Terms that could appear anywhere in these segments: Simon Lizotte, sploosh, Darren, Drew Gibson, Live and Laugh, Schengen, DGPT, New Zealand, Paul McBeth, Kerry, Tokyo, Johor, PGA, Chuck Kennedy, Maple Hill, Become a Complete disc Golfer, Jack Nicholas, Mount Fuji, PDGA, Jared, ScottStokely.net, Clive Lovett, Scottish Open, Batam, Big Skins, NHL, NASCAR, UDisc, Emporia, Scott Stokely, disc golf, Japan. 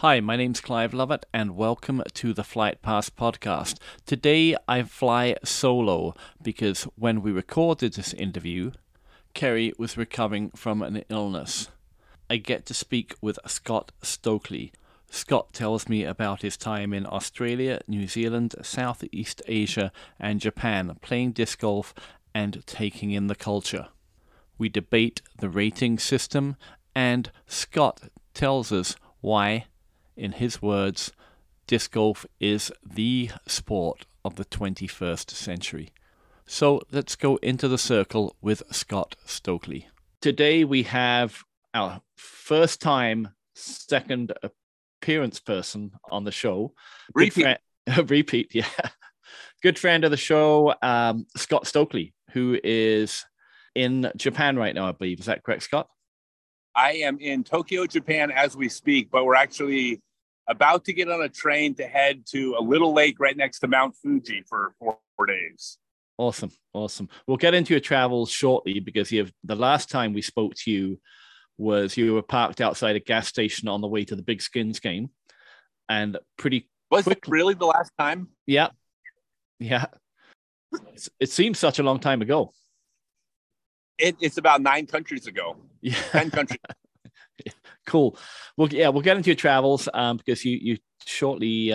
Hi, my name's Clive Lovett and welcome to the Flight Pass podcast. Today I fly solo because when we recorded this interview, Kerry was recovering from an illness. I get to speak with Scott Stokely. Scott tells me about his time in Australia, New Zealand, South East Asia and Japan playing disc golf and taking in the culture. We debate the rating system and Scott tells us why, in his words, disc golf is the sport of the 21st century. So let's go into the circle with Scott Stokely. Today we have our first time, second appearance person on the show. Repeat, yeah. Good friend of the show, Scott Stokely, who is in Japan right now, I believe. Is that correct, Scott? I am in Tokyo, Japan as we speak, but we're actually about to get on a train to head to a little lake right next to Mount Fuji for 4 days. Awesome. We'll get into your travels shortly because the last time we spoke to you was you were parked outside a gas station on the way to the Big Skins game. And was it really the last time? Yeah. It seems such a long time ago. It's about 9 countries ago. Yeah. 10 countries. Cool. Well, yeah, we'll get into your travels because you shortly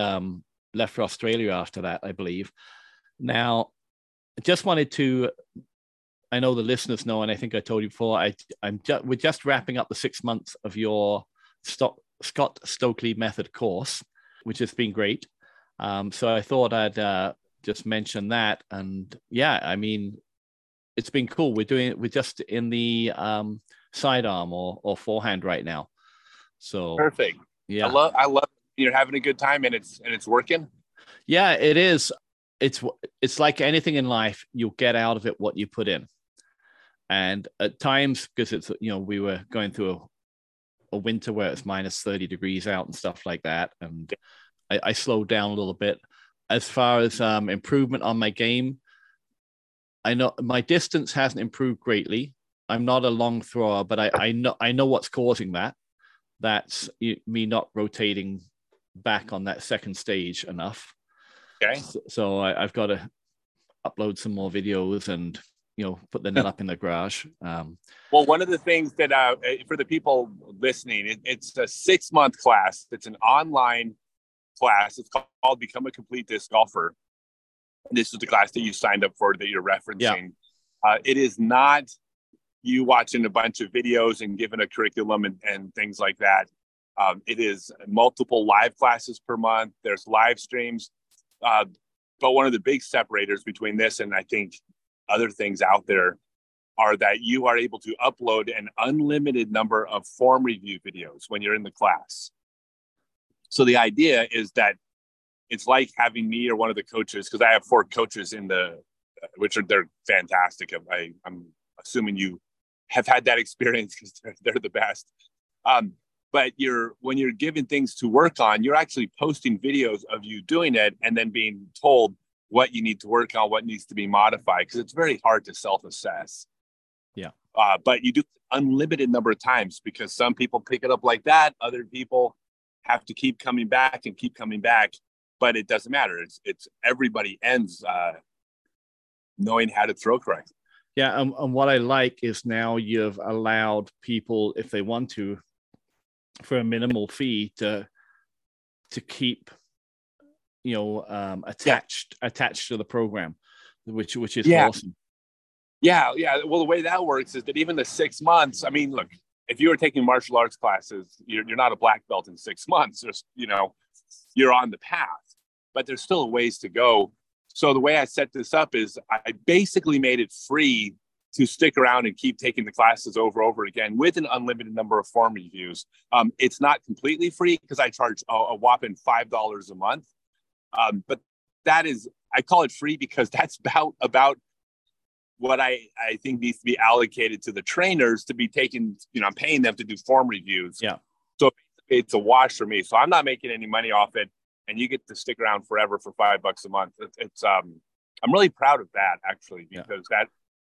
left for Australia after that, I believe. Now, I just wanted to, I know the listeners know, and I think I told you before, we're just wrapping up the 6 months of your Scott Stokely Method course, which has been great. So I thought I'd just mention that. And yeah, I mean, it's been cool. We're just in the sidearm or forehand right now. So perfect. Yeah. I love you're having a good time and it's working. Yeah, it is. It's like anything in life, you'll get out of it what you put in. And at times, because it's, you know, we were going through a winter where it's minus 30 degrees out and stuff like that. And I slowed down a little bit as far as improvement on my game. I know my distance hasn't improved greatly. I'm not a long thrower, but I know what's causing that. That's me not rotating back on that second stage enough. Okay. So I've got to upload some more videos and, you know, put the net up in the garage. Well, one of the things that for the people listening, it's a 6-month class. It's an online class. It's called Become a Complete Disc Golfer. This is the class that you signed up for that you're referencing. Yeah. It is not you watching a bunch of videos and given a curriculum and things like that. It is multiple live classes per month. There's live streams. But one of the big separators between this and I think other things out there are that you are able to upload an unlimited number of form review videos when you're in the class. So the idea is that it's like having me or one of the coaches, because I have 4 coaches they're fantastic. I'm assuming you have had that experience because they're the best. But when you're given things to work on, you're actually posting videos of you doing it and then being told what you need to work on, what needs to be modified, because it's very hard to self-assess. Yeah. But you do unlimited number of times because some people pick it up like that. Other people have to keep coming back and keep coming back. But it doesn't matter. It's everybody ends knowing how to throw correctly. Yeah, and what I like is now you've allowed people, if they want to, for a minimal fee, to keep, you know, attached to the program, which is awesome. Yeah. Well, the way that works is that even the 6 months. I mean, look, if you were taking martial arts classes, you're not a black belt in 6 months. There's, you know, you're on the path. But there's still ways to go. So the way I set this up is I basically made it free to stick around and keep taking the classes over again with an unlimited number of form reviews. It's not completely free because I charge a whopping $5 a month. But that is, I call it free because that's about what I think needs to be allocated to the trainers to be taken. You know, I'm paying them to do form reviews. Yeah. So it's a wash for me. So I'm not making any money off it. And you get to stick around forever for $5 a month. It's I'm really proud of that, actually, because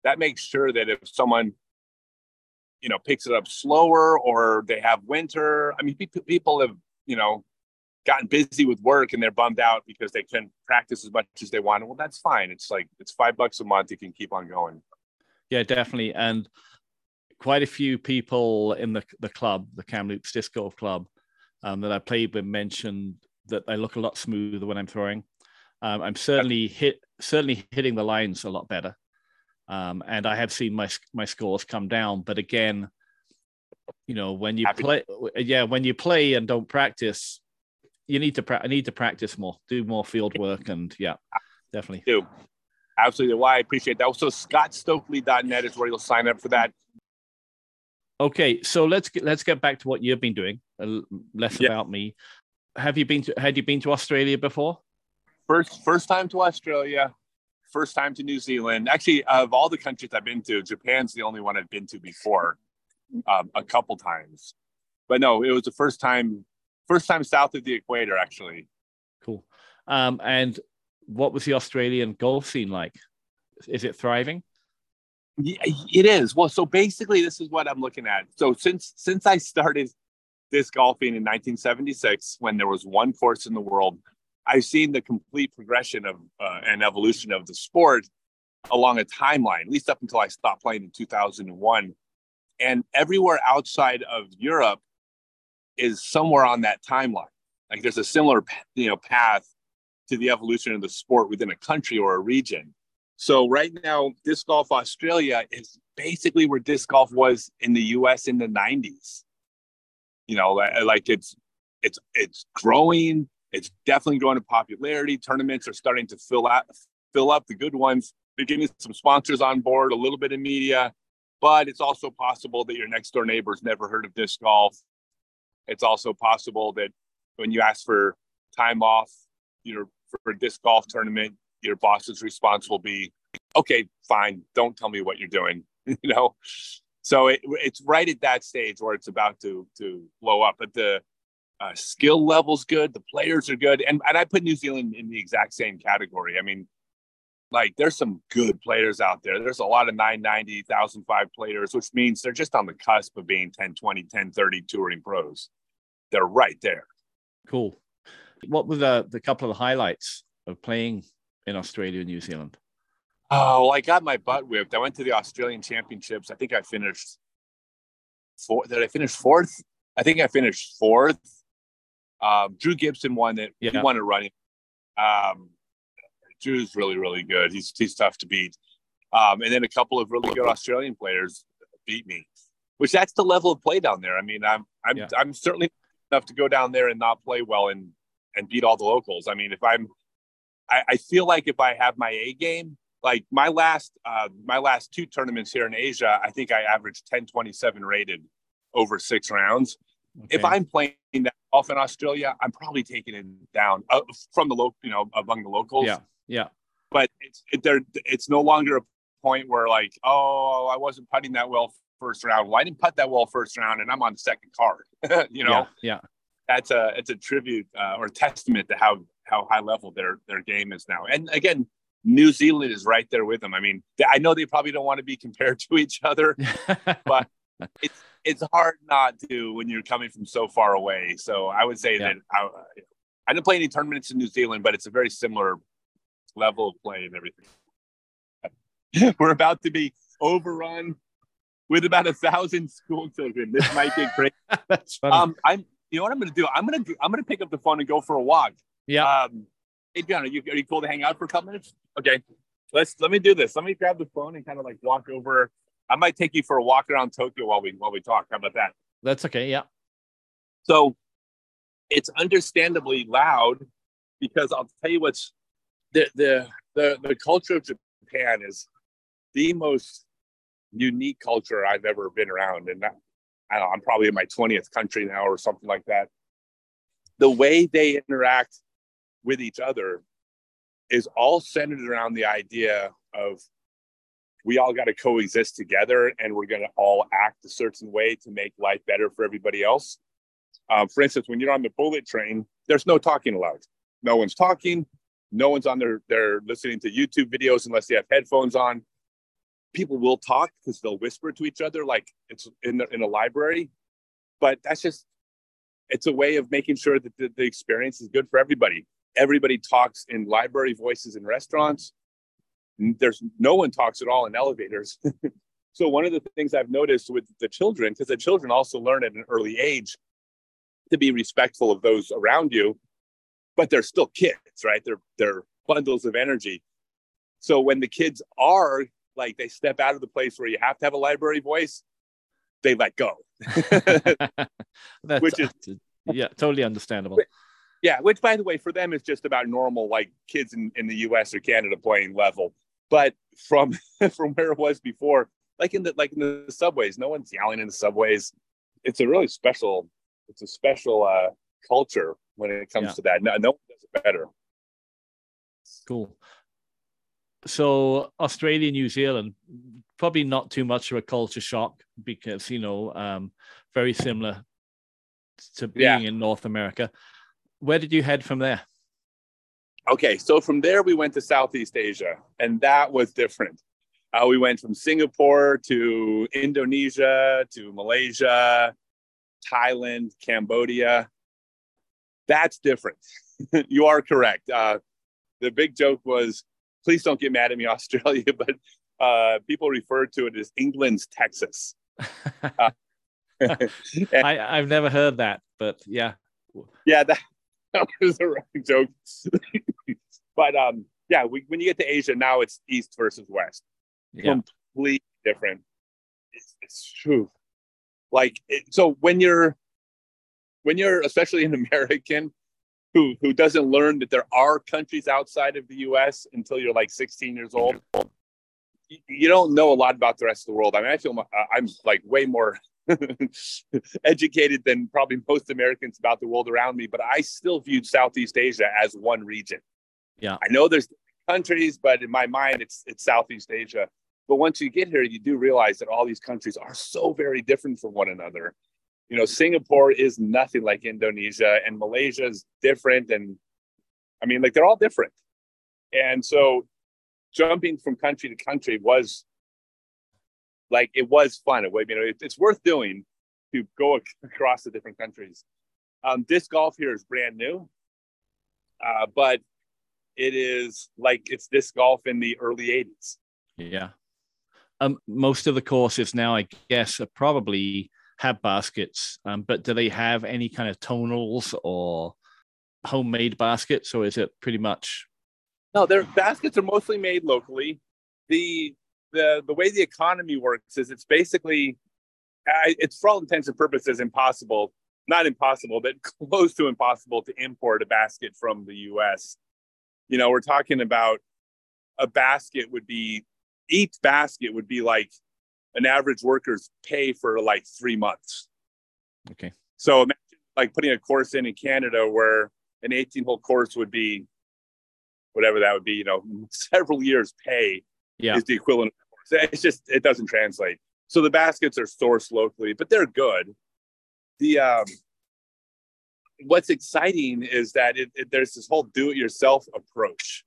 that makes sure that if someone, you know, picks it up slower or they have winter, I mean, people have you know, gotten busy with work and they're bummed out because they couldn't practice as much as they wanted. Well, that's fine. It's like, it's $5 a month. You can keep on going. Yeah, definitely. And quite a few people in the club, the Kamloops Disc Golf Club, that I played with mentioned that I look a lot smoother when I'm throwing. I'm certainly hitting the lines a lot better. And I have seen my scores come down, but again, you know, when you play and don't practice, you need to practice more, do more field work, and yeah, definitely. Do. Absolutely. Well, I appreciate that. Also, ScottStokely.net is where you'll sign up for that. Okay, so let's get back to what you've been doing. About me. Had you been to Australia before? First time to Australia. First time to New Zealand. Actually, of all the countries I've been to, Japan's the only one I've been to before, a couple times. But no, it was the first time south of the equator, actually. Cool. And what was the Australian golf scene like? Is it thriving? Yeah, it is. Well, so basically, this is what I'm looking at. So since I started disc golfing in 1976, when there was one course in the world, I've seen the complete progression of and evolution of the sport along a timeline, at least up until I stopped playing in 2001. And everywhere outside of Europe is somewhere on that timeline. Like there's a similar, you know, path to the evolution of the sport within a country or a region. So right now, Disc Golf Australia is basically where disc golf was in the US in the 90s. You know, like it's growing. It's definitely growing in popularity. Tournaments are starting to fill up the good ones. They're getting some sponsors on board, a little bit of media, but it's also possible that your next door neighbor's never heard of disc golf. It's also possible that when you ask for time off, for a disc golf tournament, your boss's response will be, "Okay, fine. Don't tell me what you're doing." You know, so it's right at that stage where it's about to blow up. But the skill level's good, the players are good, and I put New Zealand in the exact same category. I mean, like there's some good players out there. There's a lot of 990, 1005 players, which means they're just on the cusp of being 1020, 1030 touring pros. They're right there. Cool. What were the couple of the highlights of playing in Australia and New Zealand? Oh, I got my butt whipped. I went to the Australian Championships. I think I finished fourth. Did I finish fourth? I think I finished fourth. Drew Gibson won it. Yeah. He won it running. Drew's really, really good. He's tough to beat. And then a couple of really good Australian players beat me, which that's the level of play down there. I mean, I'm certainly enough to go down there and not play well and beat all the locals. I mean, I feel like if I have my A game, like my last two tournaments here in Asia, I think I averaged 1027 rated over 6 rounds. Okay. If I'm playing that off in Australia, I'm probably taking it down from the local, among the locals. Yeah, yeah. But it's no longer a point where like, oh, I wasn't putting that well first round. Well, I didn't putt that well first round, and I'm on the second card. Yeah. That's a tribute or testament to how high level their game is now. And again, New Zealand is right there with them. I mean, I know they probably don't want to be compared to each other, but it's hard not to when you're coming from so far away. So I would say that I didn't play any tournaments in New Zealand, but it's a very similar level of play and everything. We're about to be overrun with about 1,000 school children. This might get crazy. That's funny. You know what I'm going to do? I'm going to pick up the phone and go for a walk. Yeah. Adriana, are you cool to hang out for a couple minutes? Okay. Let me do this. Let me grab the phone and kind of like walk over. I might take you for a walk around Tokyo while we talk. How about that? That's okay. Yeah. So it's understandably loud because I'll tell you what's the culture of Japan is the most unique culture I've ever been around. And I don't know, I'm probably in my 20th country now or something like that. The way they interact with each other is all centered around the idea of we all got to coexist together and we're going to all act a certain way to make life better for everybody else. For instance, when you're on the bullet train, there's no talking allowed. No one's talking. No one's on they're listening to YouTube videos unless they have headphones on. People will talk because they'll whisper to each other like it's in a library, but that's just It's a way of making sure that the experience is good for everybody. Everybody talks in library voices in restaurants. There's no one talks at all in elevators. So one of the things I've noticed with the children, because the children also learn at an early age to be respectful of those around you, but they're still kids, right? They're bundles of energy. So when the kids are like, they step out of the place where you have to have a library voice, they let go. Which is totally understandable. Yeah, which, by the way, for them is just about normal, like kids in the US or Canada playing level. But from where it was before, like in the subways, no one's yelling in the subways. It's a really special, culture when it comes to that. No one does it better. Cool. So Australia, New Zealand, probably not too much of a culture shock because, very similar to being in North America. Where did you head from there? Okay, so from there, we went to Southeast Asia, and that was different. We went from Singapore to Indonesia to Malaysia, Thailand, Cambodia. That's different. You are correct. The big joke was, please don't get mad at me, Australia, but people refer to it as England's Texas. I've never heard that, but yeah. Yeah, that was a running joke. But when you get to Asia, now it's East versus West. Yeah. Completely different. It's true. So when you're especially an American, who doesn't learn that there are countries outside of the U.S. until you're like 16 years old, you don't know a lot about the rest of the world. I mean, I feel I'm like way more educated than probably most Americans about the world around me, but I still viewed Southeast Asia as one region. Yeah, I know there's countries, but in my mind, it's Southeast Asia. But once you get here, you do realize that all these countries are so very different from one another. Singapore is nothing like Indonesia, and Malaysia is different. And I mean, they're all different. And so jumping from country to country was it was fun. It's worth doing to go across the different countries. Disc golf here is brand new, but it is it's disc golf in the early 80s. Yeah. Most of the courses now, I guess, are probably have baskets, but do they have any kind of tonals or homemade baskets, or is it pretty much? No, their baskets are mostly made locally. The way the economy works is it's basically, it's for all intents and purposes not impossible, but close to impossible to import a basket from the U.S. We're talking about each basket would be like an average worker's pay for 3 months. Okay. So imagine putting a course in Canada where an 18-hole course would be, whatever that would be, several years' pay is the equivalent of a course. It's just, it doesn't translate. So the baskets are sourced locally, but they're good. What's exciting is that there's this whole do-it-yourself approach.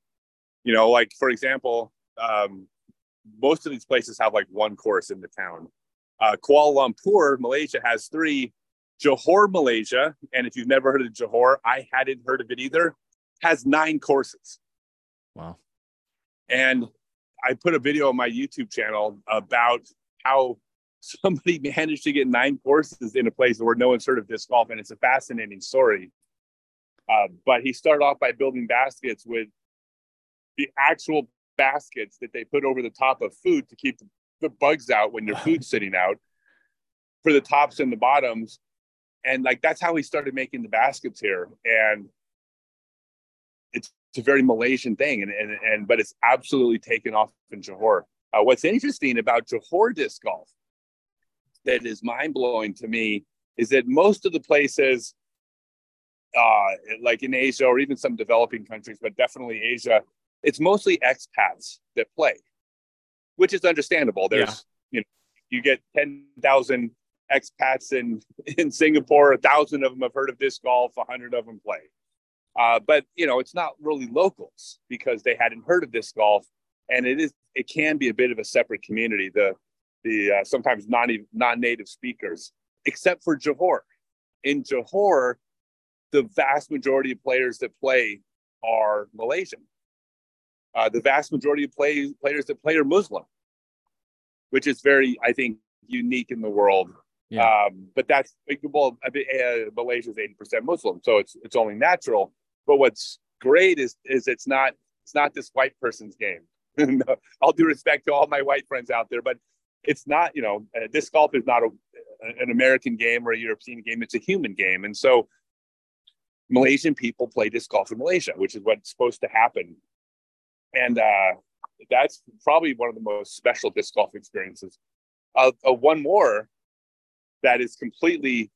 For example, most of these places have one course in the town. Kuala Lumpur, Malaysia has 3. Johor, Malaysia, and if you've never heard of Johor, I hadn't heard of it either, has 9 courses. Wow. And I put a video on my YouTube channel about how somebody managed to get 9 courses in a place where no one's heard of disc golf, and it's a fascinating story. But he started off by building baskets with the actual baskets that they put over the top of food to keep the bugs out when your food's sitting out, for the tops and the bottoms, and that's how we started making the baskets here. And it's a very Malaysian thing, and but it's absolutely taken off in Johor. What's interesting about Johor disc golf that is mind-blowing to me is that most of the places in Asia, or even some developing countries, but definitely Asia, it's mostly expats that play, which is understandable. There's, you get 10,000 expats in Singapore, 1,000 of them have heard of disc golf, 100 of them play. But, it's not really locals because they hadn't heard of disc golf. And it can be a bit of a separate community, sometimes non-native speakers, except for Johor. in Johor, the vast majority of players that play are Malaysian. The vast majority of players that play are Muslim, which is very, I think, unique in the world. Yeah. But that's, well, Malaysia is 80% Muslim, so it's only natural. But what's great is it's not this white person's game. No, all due respect to all my white friends out there, but it's not, you know, disc golf is not an American game or a European game. It's a human game. And so Malaysian people play disc golf in Malaysia, which is what's supposed to happen. And that's probably one of the most special disc golf experiences. One more that is completely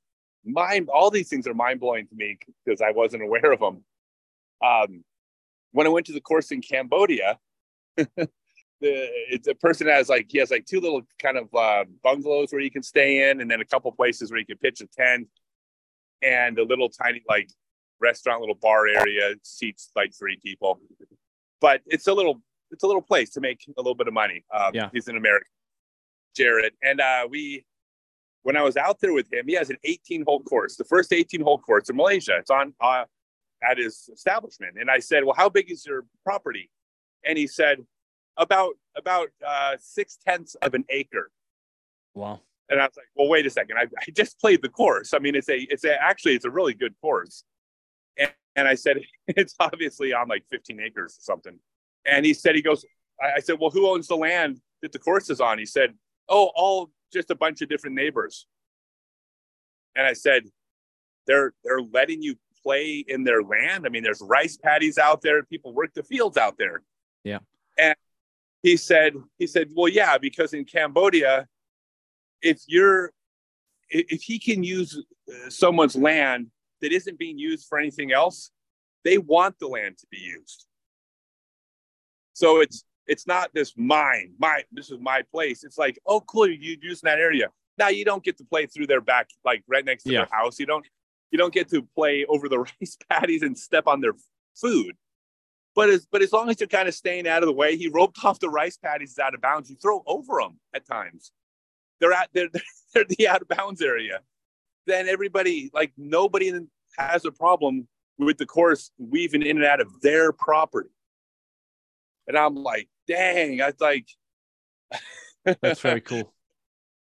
all these things are mind-blowing to me because I wasn't aware of them. When I went to the course in Cambodia, the person he has two little kind of bungalows where you can stay in, and then a couple places where you can pitch a tent, and a little tiny restaurant, little bar area, seats 3 people. But it's a little place to make a little bit of money. Yeah. He's an American, Jared, and when I was out there with him, he has an 18-hole course. The first 18-hole course in Malaysia. It's on at his establishment. And I said, "Well, how big is your property?" And he said, about 0.6 acres. Wow. And I was like, well, wait a second. I just played the course. I mean, it's a really good course. And I said, it's obviously on 15 acres or something. And he said, I said, well, who owns the land that the course is on? He said, oh, all just a bunch of different neighbors. And I said, they're letting you play in their land. I mean, there's rice paddies out there. People work the fields out there. Yeah. And he said, well, yeah, because in Cambodia, if he can use someone's land that isn't being used for anything else, they want the land to be used. So it's not this this is my place. It's like, oh, cool, you're using that area. Now you don't get to play through their back, right next to their house. You don't get to play over the rice paddies and step on their food. But as long as you're kind of staying out of the way, he roped off the rice paddies out of bounds. You throw over them at times. They're the out of bounds area. Then everybody, nobody has a problem with the course weaving in and out of their property. And I'm like, dang, that's that's very cool.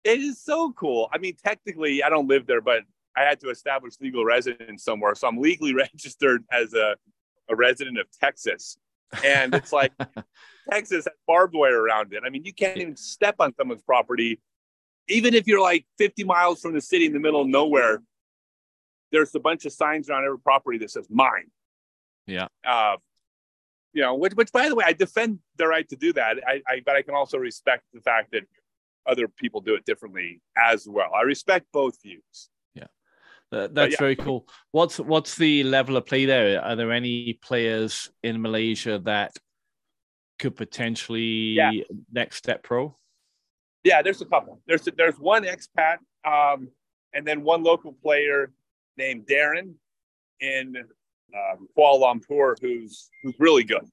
It is so cool. I mean, technically, I don't live there, but I had to establish legal residence somewhere. So I'm legally registered as a resident of Texas. And it's Texas has barbed wire around it. I mean, you can't even step on someone's property. Even if you're 50 miles from the city in the middle of nowhere, there's a bunch of signs around every property that says mine. Yeah. Which by the way, I defend the right to do that. But I can also respect the fact that other people do it differently as well. I respect both views. That's very cool. What's the level of play there? Are there any players in Malaysia that could potentially next step pro? Yeah, there's a couple. There's one expat and then one local player named Darren in Kuala Lumpur who's really good.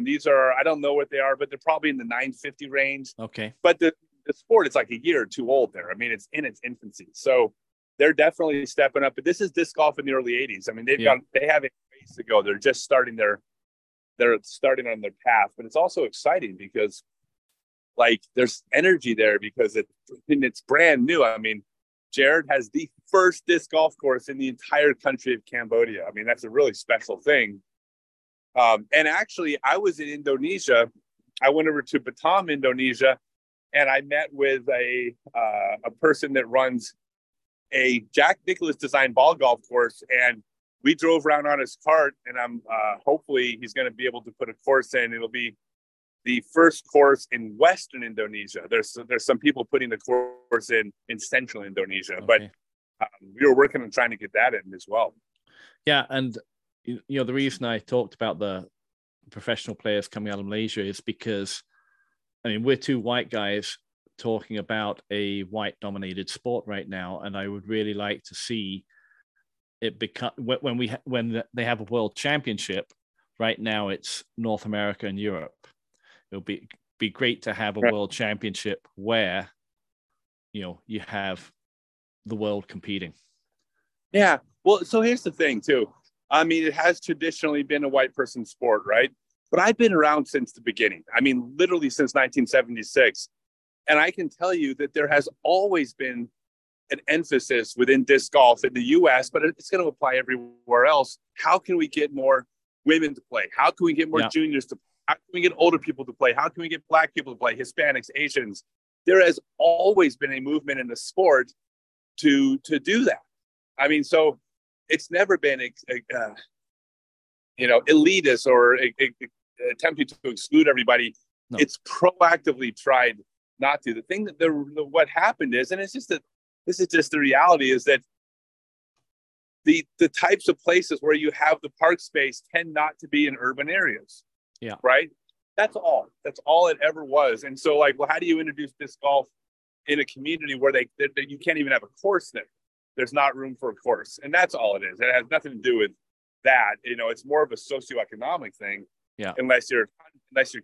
These are, I don't know what they are, but they're probably in the 950 range. Okay. But the sport is a year or two old there. I mean, it's in its infancy. So they're definitely stepping up, but this is disc golf in the early 80s. I mean, they have a ways to go. They're just starting on their path, but it's also exciting because there's energy there because it's brand new. I mean, Jared has the first disc golf course in the entire country of Cambodia. I mean, that's a really special thing. And actually I was in Indonesia. I went over to Batam, Indonesia, and I met with a person that runs a Jack Nicholas designed ball golf course, and we drove around on his cart, and I'm hopefully he's going to be able to put a course in. It'll be the first course in Western Indonesia. There's some people putting the course in Central Indonesia, okay. But we were working on trying to get that in as well. Yeah, and the reason I talked about the professional players coming out of Malaysia is because, I mean, we're two white guys talking about a white dominated sport right now, and I would really like to see it become when they have a world championship. Right now it's North America and Europe. It'll be great to have a world championship where you have the world competing. Yeah. Well, so here's the thing too. I mean, it has traditionally been a white person sport, right? But I've been around since the beginning. I mean, literally since 1976. And I can tell you that there has always been an emphasis within disc golf in the US, but it's going to apply everywhere else. How can we get more women to play? How can we get more juniors to play? How can we get older people to play? How can we get Black people to play? Hispanics, Asians? There has always been a movement in the sport to do that. I mean, so it's never been, elitist or attempting to exclude everybody. No. It's proactively tried not to. The thing that what happened is, and it's just that this is just the reality, is that the types of places where you have the park space tend not to be in urban areas. Yeah. Right. That's all. That's all it ever was. And so, like, well, how do you introduce disc golf in a community where they you can't even have a course there? There's not room for a course, and that's all it is. It has nothing to do with that. You know, it's more of a socioeconomic thing. Yeah. Unless you're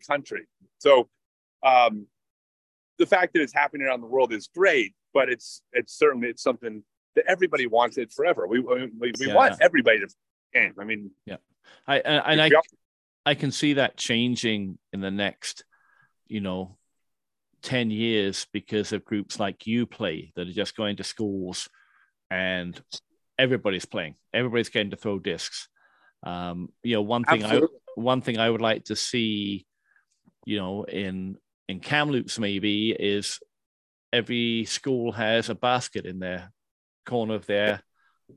country. So, the fact that it's happening around the world is great, but it's certainly something that everybody wants it forever. We want everybody to game. I mean, yeah. I can see that changing in the next, 10 years because of groups like You Play that are just going to schools and everybody's playing. Everybody's getting to throw discs. One thing I would like to see, in Kamloops maybe, is every school has a basket in their corner of their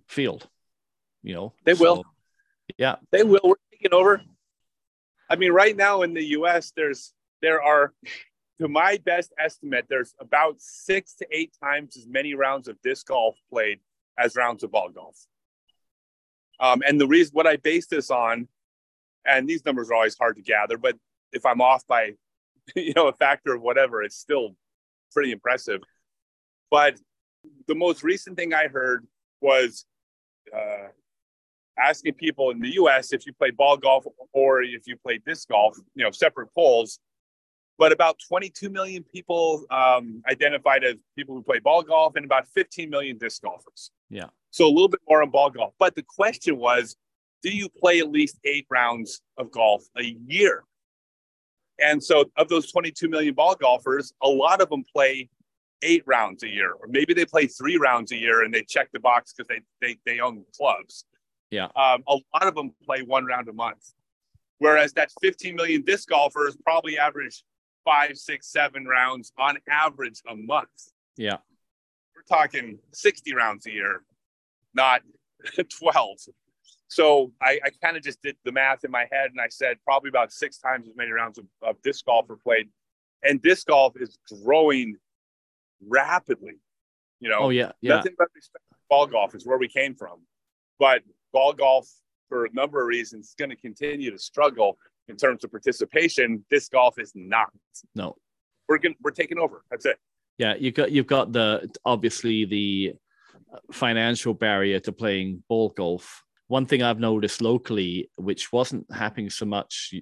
field. They will. Yeah, they will. We're taking over. I mean, right now in the U.S., there are, to my best estimate, there's about 6 to 8 times as many rounds of disc golf played as rounds of ball golf. And the reason what I base this on, and these numbers are always hard to gather, but if I'm off by, a factor of whatever, it's still pretty impressive. But the most recent thing I heard was asking people in the U.S. if you play ball golf or if you play disc golf, separate polls. But about 22 million people identified as people who play ball golf and about 15 million disc golfers. Yeah. So a little bit more on ball golf. But the question was, do you play at least 8 rounds of golf a year? And so of those 22 million ball golfers, a lot of them play 8 rounds a year, or maybe they play 3 rounds a year and they check the box because they own clubs. Yeah. A lot of them play 1 round a month, whereas that 15 million disc golfers probably average 5, 6, 7 rounds on average a month. Yeah. We're talking 60 rounds a year, not 12. So I kind of just did the math in my head and I said probably about 6 times as many rounds of disc golf are played. And disc golf is growing rapidly. Oh, yeah. Yeah. Nothing but respect to ball golf is where we came from. But ball golf, for a number of reasons, is going to continue to struggle in terms of participation. Disc golf is not. No, we're taking over. That's it. Yeah, you've got the financial barrier to playing ball golf. One thing I've noticed locally, which wasn't happening so much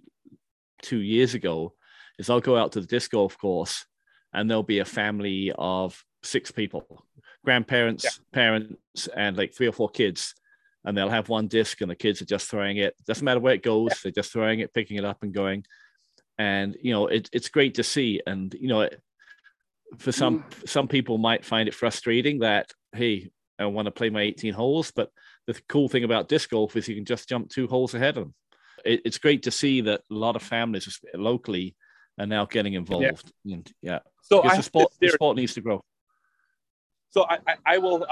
2 years ago, is I'll go out to the disc golf course and there'll be a family of 6 people, grandparents, parents, and like 3 or 4 kids. And they'll have one disc and the kids are just throwing it. Doesn't matter where it goes. They're just throwing it, picking it up and going. And, it's great to see. And, for some people might find it frustrating that, hey, I want to play my 18 holes. But the cool thing about disc golf is you can just jump 2 holes ahead of them. It's great to see that a lot of families locally are now getting involved. Yeah. And, so the sport needs to grow. So I will,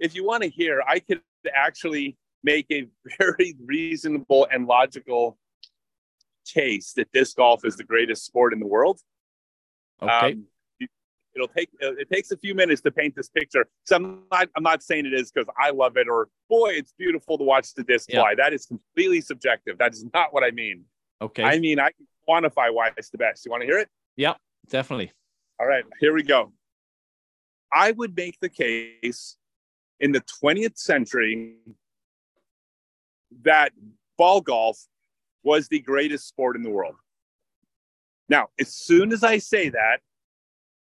if you want to hear, I could actually make a very reasonable and logical case that disc golf is the greatest sport in the world. Okay. It takes a few minutes to paint this picture. So I'm not saying it is because I love it or boy, it's beautiful to watch the disc fly. That is completely subjective. That is not what I mean. Okay. I mean, I can quantify why it's the best. You want to hear it? Yeah, definitely. All right, here we go. I would make the case in the 20th century, that ball golf was the greatest sport in the world. Now, as soon as I say that,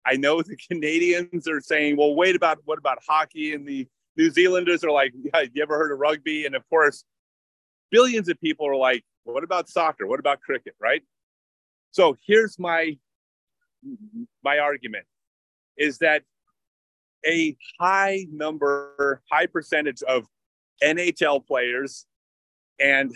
I know the Canadians are saying, well, what about hockey and the New Zealanders are like, yeah, you ever heard of rugby? And of course, billions of people are like, well, what about soccer? What about cricket, right? So here's my argument is that a high percentage of NHL players and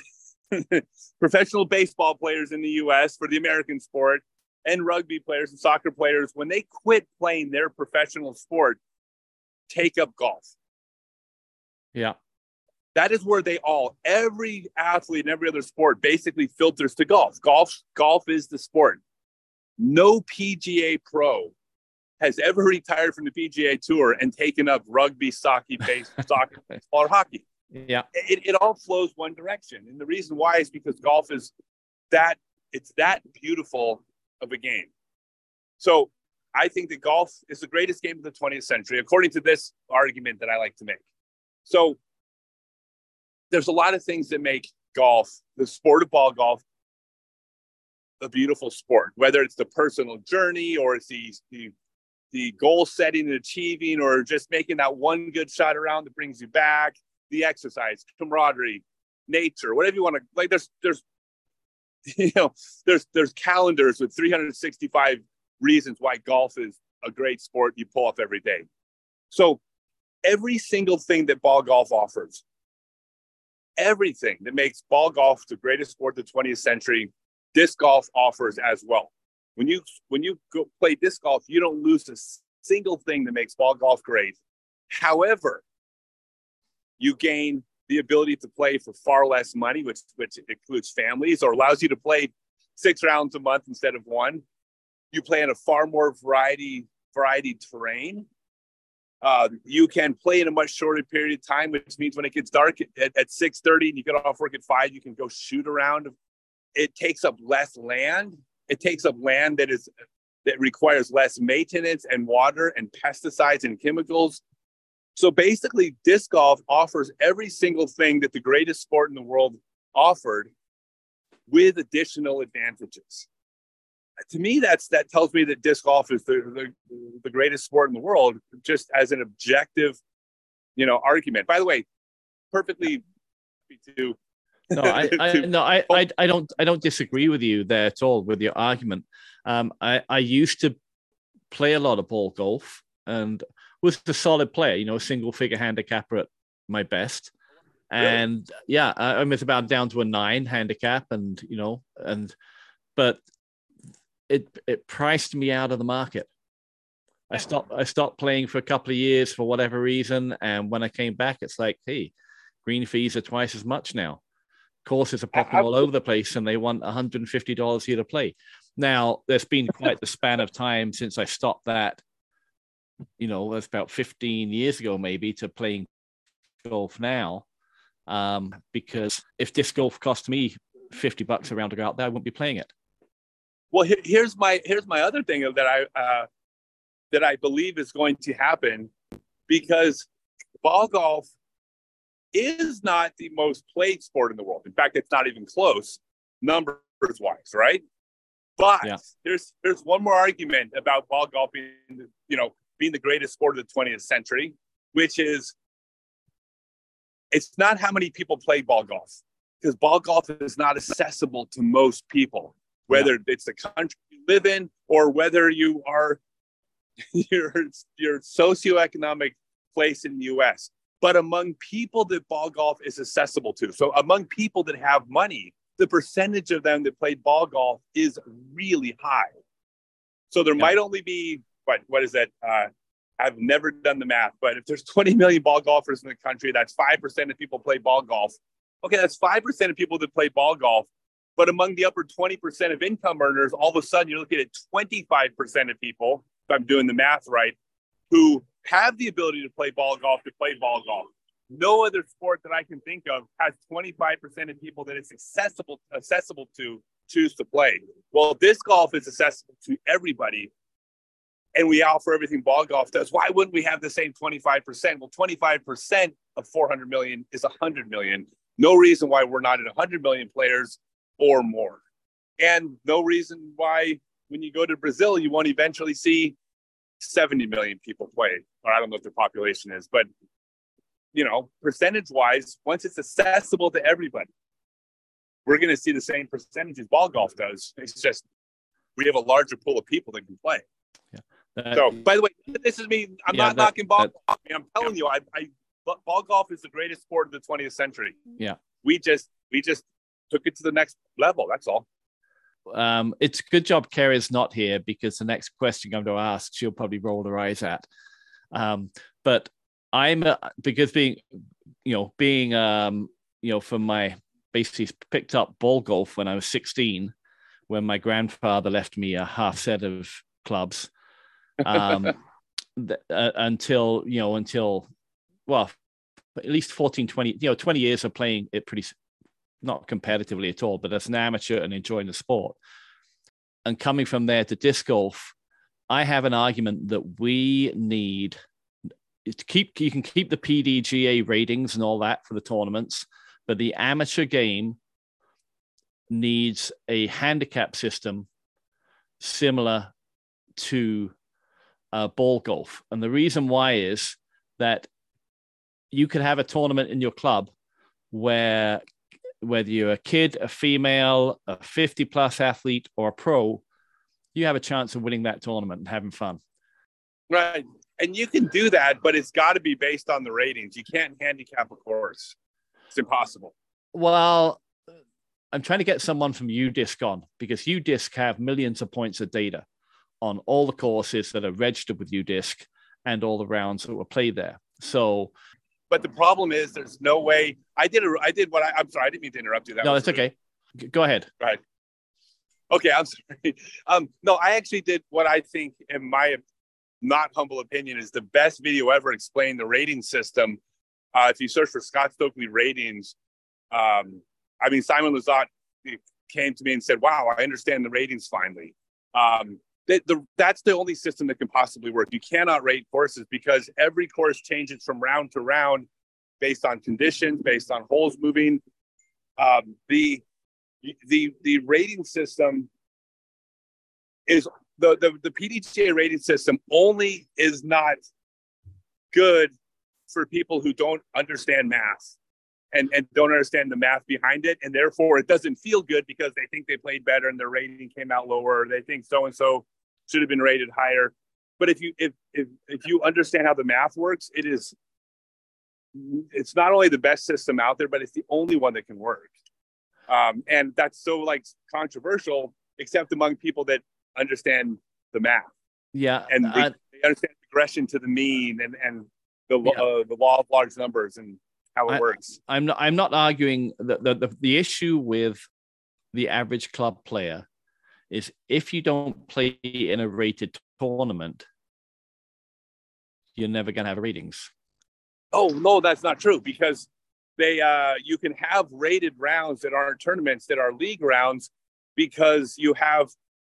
professional baseball players in the US for the American sport and rugby players and soccer players, when they quit playing their professional sport, take up golf. Yeah. That is where every athlete in every other sport basically filters to golf. Golf is the sport. No PGA pro has ever retired from the PGA Tour and taken up rugby, soccer, or hockey. Yeah. It all flows one direction. And the reason why is because golf is that beautiful of a game. So I think that golf is the greatest game of the 20th century, according to this argument that I like to make. So there's a lot of things that make golf, the sport of ball golf, a beautiful sport, whether it's the personal journey or it's the goal setting and achieving, or just making that one good shot around that brings you back, the exercise, camaraderie, nature, whatever you want to, like there's calendars with 365 reasons why golf is a great sport you pull off every day. So every single thing that ball golf offers, everything that makes ball golf the greatest sport of the 20th century, disc golf offers as well. When you go play disc golf, you don't lose a single thing that makes ball golf great. However, you gain the ability to play for far less money, which includes families, or allows you to play 6 rounds a month instead of 1. You play in a far more variety terrain. You can play in a much shorter period of time, which means when it gets dark at 6:30 and you get off work at 5, you can go shoot around. It takes up less land. It takes up land that requires less maintenance and water and pesticides and chemicals. So basically, disc golf offers every single thing that the greatest sport in the world offered, with additional advantages. To me, that tells me that disc golf is the greatest sport in the world, just as an objective, argument. By the way, perfectly happy to. No, I don't disagree with you there at all with your argument. I used to play a lot of ball golf and was a solid player, single figure handicapper at my best. And really? Yeah, I was about down to a 9 handicap but it priced me out of the market. I stopped playing for a couple of years for whatever reason. And when I came back, it's like, hey, green fees are twice as much now. Courses are popping all over the place, and they want $150 here to play. Now, there's been quite the span of time since I stopped that. That's about 15 years ago, maybe, to playing golf now. Because if disc golf cost me $50 a round to go out there, I wouldn't be playing it. Well, here's my other thing that I believe is going to happen, because ball golf is not the most played sport in the world. In fact, it's not even close numbers-wise, right? But yeah, there's one more argument about ball golf being, being the greatest sport of the 20th century, which is it's not how many people play ball golf, because ball golf is not accessible to most people, whether it's the country you live in or whether you are your socioeconomic place in the U.S., but among people that ball golf is accessible to. So among people that have money, the percentage of them that played ball golf is really high. So there might only be, what is that? I've never done the math, but if there's 20 million ball golfers in the country, that's 5% of people play ball golf. Okay, that's 5% of people that play ball golf, but among the upper 20% of income earners, all of a sudden you're looking at 25% of people, if I'm doing the math right, who have the ability to play ball golf to play ball golf. No other sport that I can think of has 25% of people that it's accessible to choose to play. Well, disc golf is accessible to everybody, and we offer everything ball golf does. Why wouldn't we have the same 25%? Well, 25% of 400 million is 100 million. No reason why we're not at 100 million players or more. And no reason why when you go to Brazil, you won't eventually see 70 million people play, or I don't know what their population is, but you know, percentage wise, once it's accessible to everybody, we're going to see the same percentages ball golf does. It's just we have a larger pool of people that can play. Yeah. So, by the way, this is me. I'm not knocking ball golf. I'm telling you, ball golf is the greatest sport of the 20th century. Yeah. We just took it to the next level. That's all. It's a good job Kerry's not here, because the next question I'm going to ask, she'll probably roll her eyes at. But I'm because from my basically picked up ball golf when I was 16, when my grandfather left me a half set of clubs, until at least 20 years of playing it pretty, not competitively at all, but as an amateur and enjoying the sport. And coming from there to disc golf, I have an argument that we need to keep, you can keep the PDGA ratings and all that for the tournaments, but the amateur game needs a handicap system similar to ball golf. And the reason why is that you could have a tournament in your club where whether you're a kid, a female, a 50-plus athlete, or a pro, you have a chance of winning that tournament and having fun. Right. And you can do that, but it's got to be based on the ratings. You can't handicap a course. It's impossible. Well, I'm trying to get someone from UDisc on, because UDisc have millions of points of data on all the courses that are registered with UDisc and all the rounds that were played there. So... But the problem is, there's no way. I'm sorry, I didn't mean to interrupt you. No, that's okay. Go ahead. Right. Okay, I'm sorry. No, I actually did what I think, in my not humble opinion, is the best video ever explained the rating system. If you search for Scott Stokely ratings, Simon Lizotte came to me and said, "Wow, I understand the ratings finally." That's the only system that can possibly work. You cannot rate courses, because every course changes from round to round based on conditions, based on holes moving. The rating system is the PDGA rating system only is not good for people who don't understand math and don't understand the math behind it. And therefore it doesn't feel good, because they think they played better and their rating came out lower. They think so-and-so should have been rated higher. But if you understand how the math works, it's not only the best system out there, but it's the only one that can work. And that's so controversial, except among people that understand the math. Yeah. And they understand regression to the mean and the law of large numbers and how it works. I'm not arguing that the issue with the average club player is, if you don't play in a rated tournament, you're never going to have ratings. Oh no, that's not true, because you can have rated rounds that aren't tournaments, that are league rounds, because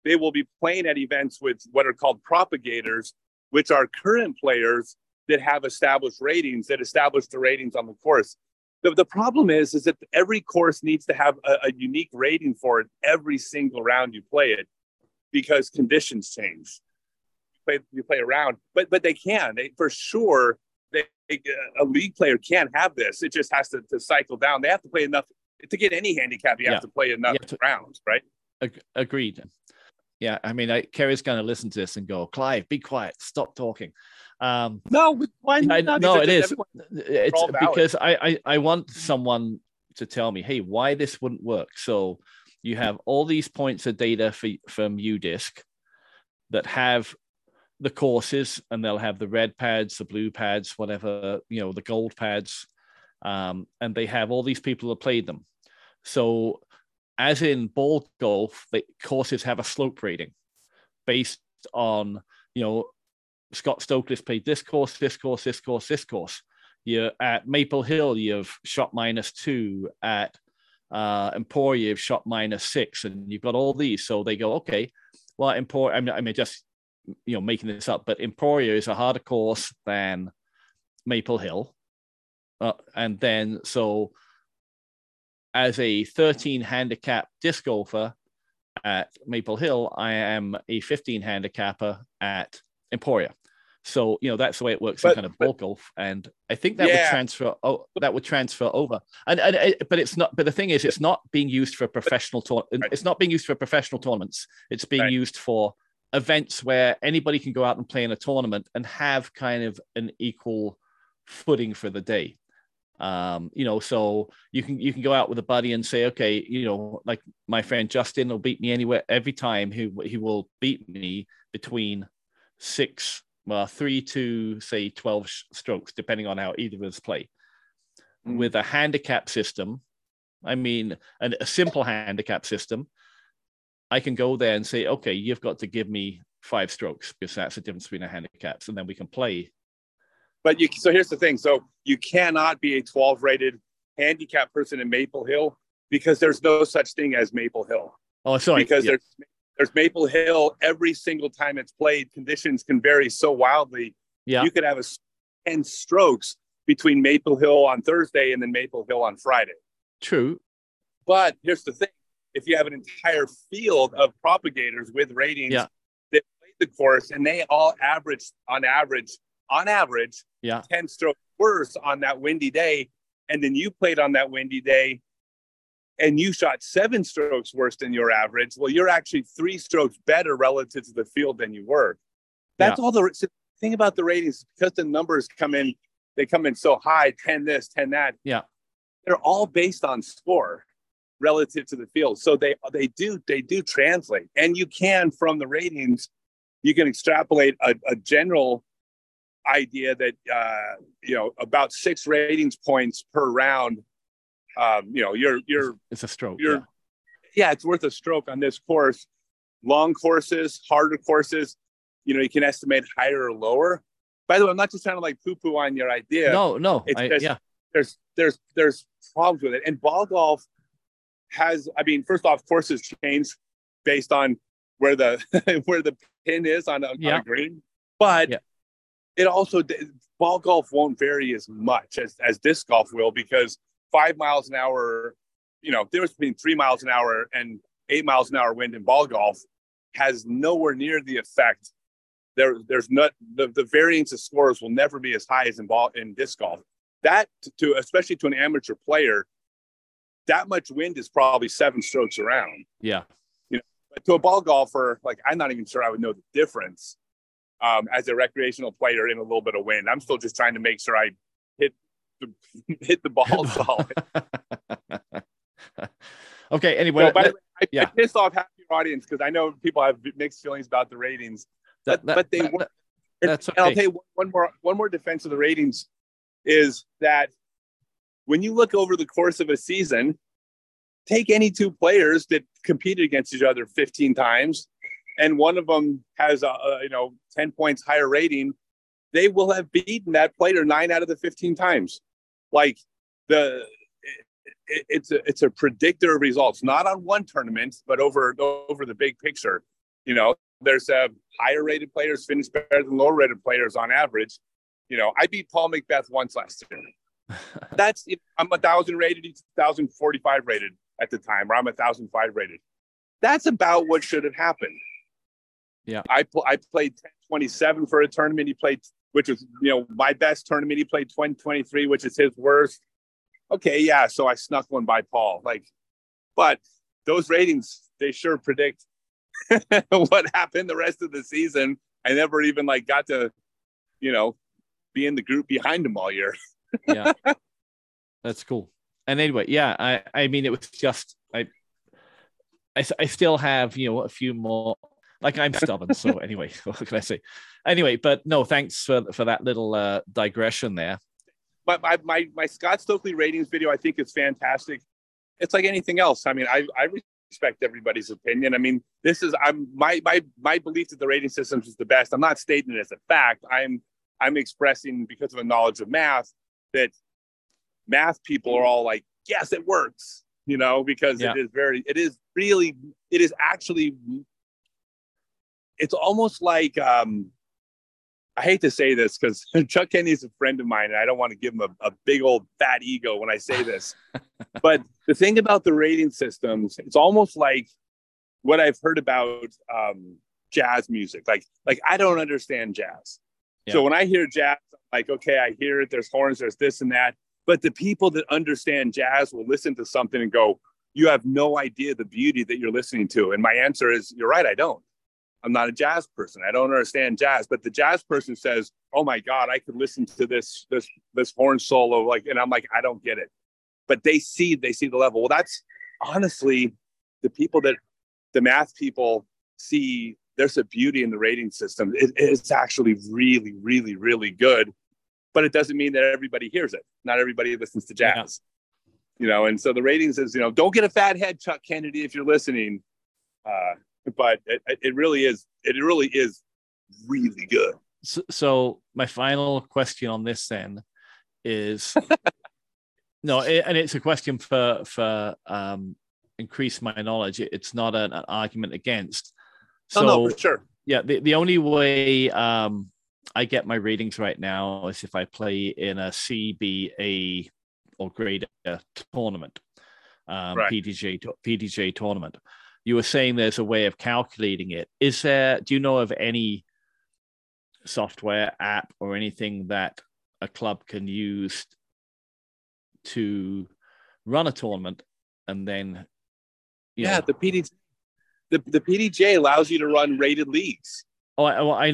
they will be playing at events with what are called propagators, which are current players that have established ratings, that establish the ratings on the course. The problem is that every course needs to have a unique rating for it every single round you play it, because conditions change. You play a round, but they can. A league player can have this. It just has to cycle down. They have to play enough to get any handicap. You have to play enough rounds, right? Agreed. Yeah, I mean, Kerry's going to listen to this and go, "Clive, be quiet, stop talking." It's because I want someone to tell me, hey, why this wouldn't work. So you have all these points of data from UDisc that have the courses, and they'll have the red pads, the blue pads, whatever, the gold pads. And they have all these people that played them. So as in ball golf, the courses have a slope rating based on, Scott Stokely's played this course, this course, this course, this course. You're at Maple Hill, you've shot -2. At Emporia, you've shot -6, and you've got all these. So they go, okay, well, Emporia, I mean, just making this up, but Emporia is a harder course than Maple Hill. And then, so as a 13 handicap disc golfer at Maple Hill, I am a 15 handicapper at Emporia. So, you know, that's the way it works in kind of ball golf. And I think that would transfer. Oh, that would transfer over. And but it's not. But the thing is, it's not being used for professional. It's not being used for professional tournaments. It's being used for events where anybody can go out and play in a tournament and have kind of an equal footing for the day. You know, so you can go out with a buddy and say, okay, you know, like my friend Justin will beat me anywhere every time. He will beat me between 3 to say 12 strokes, depending on how either of us play. With a handicap system, I mean, a simple handicap system, I can go there and say, okay, you've got to give me 5 strokes because that's the difference between our handicaps, and then we can play. But so here's the thing. So you cannot be a 12-rated handicap person in Maple Hill because there's no such thing as Maple Hill. Oh, sorry. Because there's Maple Hill. Every single time it's played, conditions can vary so wildly. Yeah. You could have 10 strokes between Maple Hill on Thursday and then Maple Hill on Friday. True. But here's the thing. If you have an entire field of propagators with ratings that play the course, and they all average on average 10 strokes worse on that windy day, and then you played on that windy day and you shot 7 strokes worse than your average, well, you're actually 3 strokes better relative to the field than you were. That's all the thing about the ratings, because the numbers come in so high, 10 this, 10 that. Yeah, they're all based on score relative to the field, so they do translate. And you can, from the ratings, you can extrapolate a general idea that about 6 ratings points per round. It's a stroke. It's worth a stroke on this course. Long courses, harder courses, you can estimate higher or lower. By the way, I'm not just trying to like poo-poo on your idea. No. There's problems with it. And ball golf has, first off, courses change based on where the where the pin is on a green, but. Yeah. It also, ball golf won't vary as much as disc golf will, because 5 miles an hour, there was between 3 miles an hour and 8 miles an hour wind in ball golf has nowhere near the effect. There's not the variance of scores will never be as high as in disc golf. That especially to an amateur player, that much wind is probably 7 strokes around. Yeah, but to a ball golfer, like I'm not even sure I would know the difference. As a recreational player in a little bit of wind, I'm still just trying to make sure I hit the ball solid. Okay. Anyway, I pissed off half your audience because I know people have mixed feelings about the ratings, but that's okay. And I'll tell you one more defense of the ratings is that when you look over the course of a season, take any two players that competed against each other 15 times. And one of them has, 10 points higher rating, they will have beaten that player 9 out of the 15 times. Like it's a predictor of results, not on one tournament, but over the big picture. There's higher rated players finish better than lower rated players on average. I beat Paul McBeth once last year. I'm 1,000 rated, he's 1,045 rated at the time, or I'm 1,005 rated. That's about what should have happened. Yeah, I played 1027 for a tournament. He played, which was my best tournament. He played 2023, which is his worst. Okay, yeah. So I snuck one by Paul. But those ratings, they sure predict what happened the rest of the season. I never even got to, be in the group behind him all year. Yeah, that's cool. And anyway, yeah, I mean, it was just I still have a few more. I'm stubborn, so anyway, what can I say? Anyway, but no, thanks for that little digression there. But my Scott Stokely ratings video, I think, is fantastic. It's like anything else. I respect everybody's opinion. This is my belief that the rating system is the best. I'm not stating it as a fact. I'm expressing, because of a knowledge of math, that math people are all like, yes, it works. Because it is actually. It's almost like, I hate to say this because Chuck Kennedy is a friend of mine and I don't want to give him a big old fat ego when I say this. But the thing about the rating systems, it's almost like what I've heard about jazz music. I don't understand jazz. Yeah. So when I hear jazz, I'm like, okay, I hear it. There's horns, there's this and that. But the people that understand jazz will listen to something and go, you have no idea the beauty that you're listening to. And my answer is, you're right, I don't. I'm not a jazz person. I don't understand jazz. But the jazz person says, oh my God, I could listen to this horn solo. Like, and I'm like, I don't get it. But they see the level. Well, that's honestly the people that the math people see. There's a beauty in the rating system. It's actually really, really, really good. But it doesn't mean that everybody hears it. Not everybody listens to jazz. Yeah. You know, and so the ratings is, you know, don't get a fat head, Chuck Kennedy, if you're listening. But it really is really good. So my final question on this then is, and it's a question for increase my knowledge. It's not an argument against. So, no, for sure. Yeah, the only way I get my ratings right now is if I play in a CBA or greater tournament, right. PDGA tournament. You were saying there's a way of calculating it. Is there? Do you know of any software, app, or anything that a club can use to run a tournament and then? The PDGA. The PDGA allows you to run rated leagues. Oh, I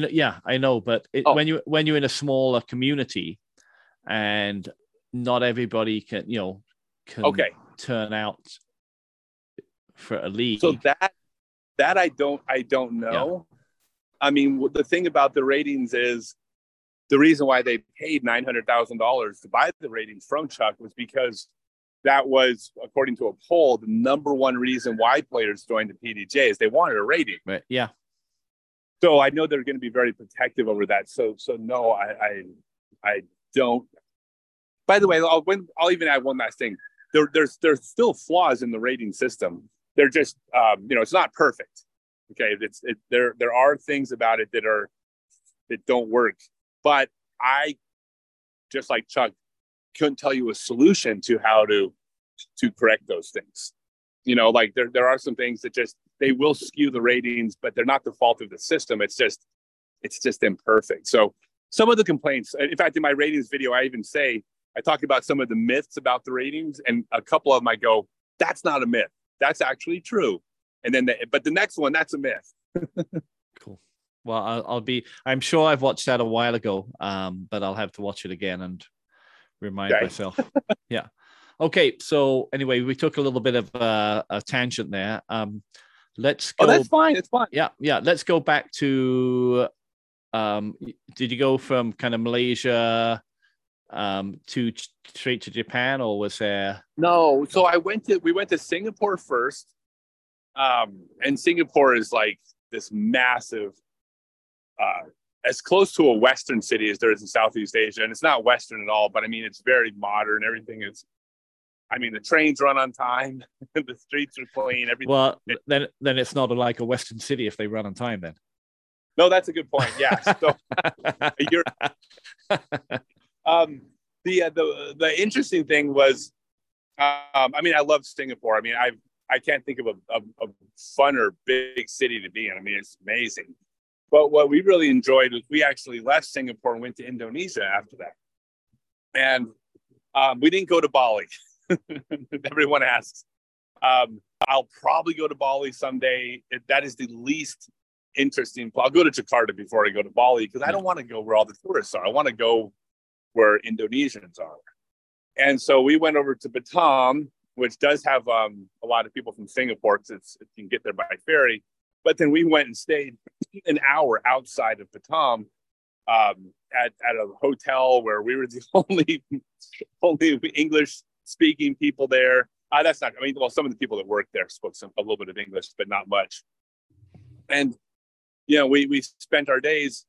know. But when you're in a smaller community and not everybody can turn out for a league. So that I don't know. Yeah. I mean, the thing about the ratings is the reason why they paid $900,000 to buy the ratings from Chuck was because that was, according to a poll, the number one reason why players joined the PDGA is they wanted a rating. Right. Yeah. So I know they're going to be very protective over that. So no, I don't. By the way, I'll even add one last thing. There's still flaws in the rating system. They're just, it's not perfect. Okay, there are things about it that don't work. But I, just like Chuck, couldn't tell you a solution to how to correct those things. You know, like there are some things that just, they will skew the ratings, but they're not the fault of the system. It's just imperfect. So some of the complaints, in fact, in my ratings video, I even say, I talk about some of the myths about the ratings, and a couple of them I go, that's not a myth. That's actually true. And then, but the next one, that's a myth. Cool. Well, I'm sure I've watched that a while ago, but I'll have to watch it again and remind myself. Yeah. Okay. So anyway, we took a little bit of a tangent there. Let's go. Oh, that's fine. It's fine. Yeah. Yeah. Let's go back to, did you go from kind of Malaysia to straight to Japan, or was there? No. So we went to Singapore first. And Singapore is like this massive, as close to a Western city as there is in Southeast Asia. And it's not Western at all, but I mean, it's very modern. Everything is, I mean, the trains run on time. The streets are clean. Everything. Well, then it's not like a Western city if they run on time then. No, that's a good point. Yeah. So you're, the interesting thing was, I mean, I love Singapore. I mean, I can't think of a funner big city to be in. I mean, it's amazing. But what we really enjoyed was we actually left Singapore and went to Indonesia after that. And we didn't go to Bali. Everyone asks. I'll probably go to Bali someday. That is the least interesting. I'll go to Jakarta before I go to Bali because I don't want to go where all the tourists are. I want to go where Indonesians are. And so we went over to Batam, which does have a lot of people from Singapore because you can get there by ferry. But then we went and stayed an hour outside of Batam at a hotel where we were the only English-speaking people there. Some of the people that worked there spoke a little bit of English, but not much. And, we spent our days,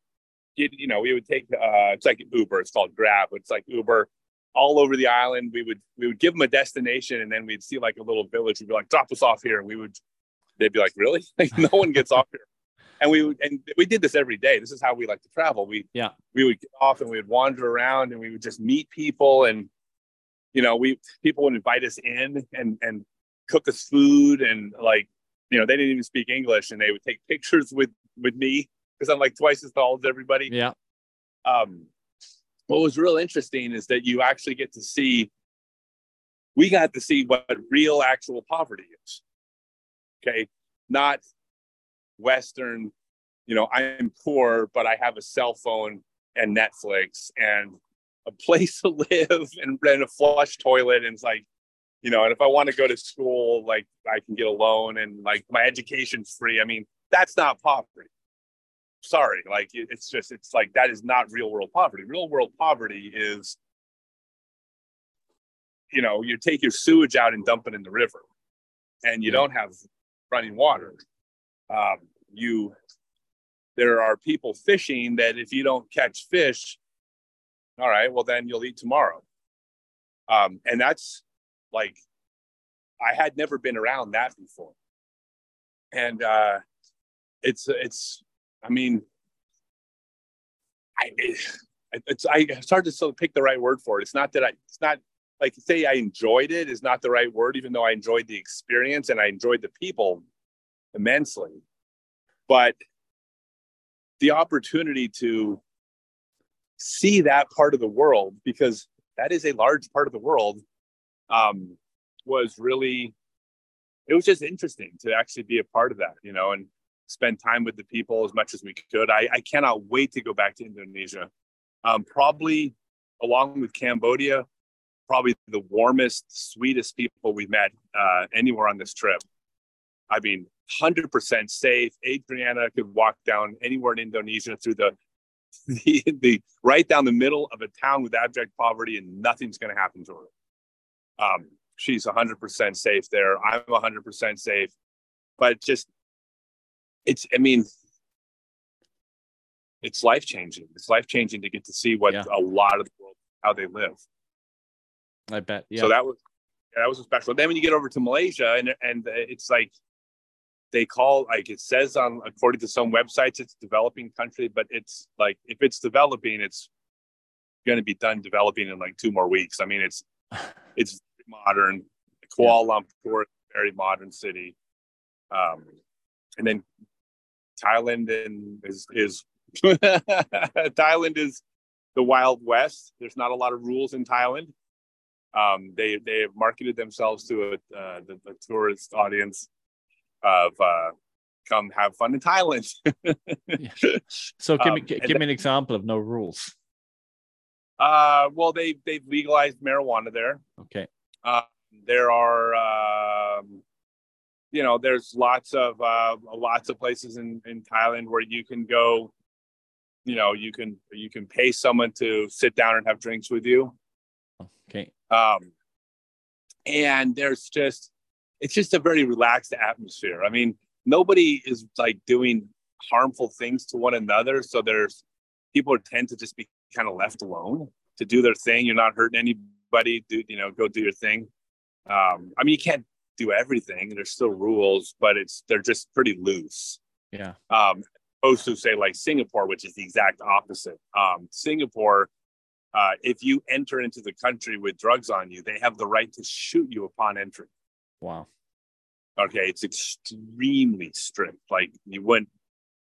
we would take, it's like Uber, it's called Grab, but it's like Uber all over the island. We would give them a destination, and then we'd see like a little village. We'd be like, drop us off here. And they'd be like, really? Like, no one gets off here. And we did this every day. This is how we like to travel. We would get off and we would wander around and we would just meet people, and people would invite us in and cook us food, and they didn't even speak English, and they would take pictures with me because I'm like twice as tall as everybody. Yeah. what was real interesting is that you actually get to see, we got to see what real actual poverty is. Okay. Not Western, you know, I'm poor, but I have a cell phone and Netflix and a place to live and a flush toilet. And it's like, you know, and if I want to go to school, like I can get a loan and like my education's free. I mean, that's not poverty. Sorry. Like, it's just, it's like, that is not real world poverty. Real world poverty is, you know, you take your sewage out and dump it in the river and you don't have running water. There are people fishing that if you don't catch fish, all right, well then you'll eat tomorrow. And that's like, I had never been around that before. And it's, I mean, it's hard to sort of pick the right word for it. It's not that it's not like, say I enjoyed it is not the right word, even though I enjoyed the experience and I enjoyed the people immensely, but the opportunity to see that part of the world, because that is a large part of the world, it was just interesting to actually be a part of that, you know, and spend time with the people as much as we could. I cannot wait to go back to Indonesia. Probably along with Cambodia, probably the warmest, sweetest people we've met anywhere on this trip. I mean, 100% safe. Adriana could walk down anywhere in Indonesia through the right down the middle of a town with abject poverty and nothing's going to happen to her. She's 100% safe there. I'm 100% safe. But just, it's life-changing. It's life-changing to get to see what a lot of the world, how they live. I bet. Yeah. So that was a special. Then when you get over to Malaysia and it's like, they call, like it says on, according to some websites, it's a developing country, but it's like, if it's developing, it's going to be done developing in like 2 more weeks. I mean, it's modern. Kuala Lumpur, very modern city. And then Thailand is Thailand is the Wild West. There's not a lot of rules in Thailand. They have marketed themselves to the tourist audience of come have fun in Thailand. So give me an example of no rules. Well, they've legalized marijuana there. Okay. There are, there's lots of places in Thailand where you can go, you can pay someone to sit down and have drinks with you. Okay. And there's just, it's just a very relaxed atmosphere. I mean, nobody is like doing harmful things to one another. So people tend to just be kind of left alone to do their thing. You're not hurting anybody. Go do your thing. I mean, you can't do everything. There's still rules, but they're just pretty loose. Yeah. Opposed to say like Singapore, which is the exact opposite. Singapore, if you enter into the country with drugs on you, they have the right to shoot you upon entry. Wow. Okay. It's extremely strict. Like you wouldn't,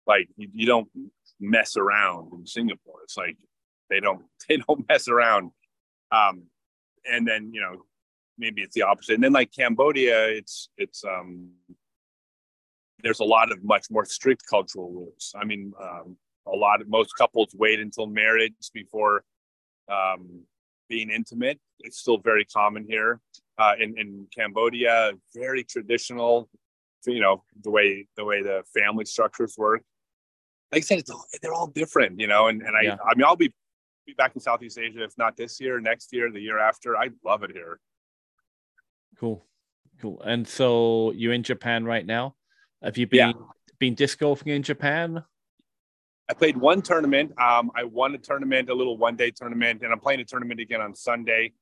like you don't mess around in Singapore. It's like, they don't mess around. And then, maybe it's the opposite. And then like Cambodia, it's there's a lot of much more strict cultural rules. I mean, most couples wait until marriage before, being intimate. It's still very common here in Cambodia, very traditional, the way the family structures work. Like I said, they're all different, and I mean, I'll be back in Southeast Asia, if not this year, next year, the year after. I love it here. Cool. And so you're in Japan right now. Have you been disc golfing in Japan? I played one tournament. I won a tournament, a little one-day tournament, and I'm playing a tournament again on Sunday.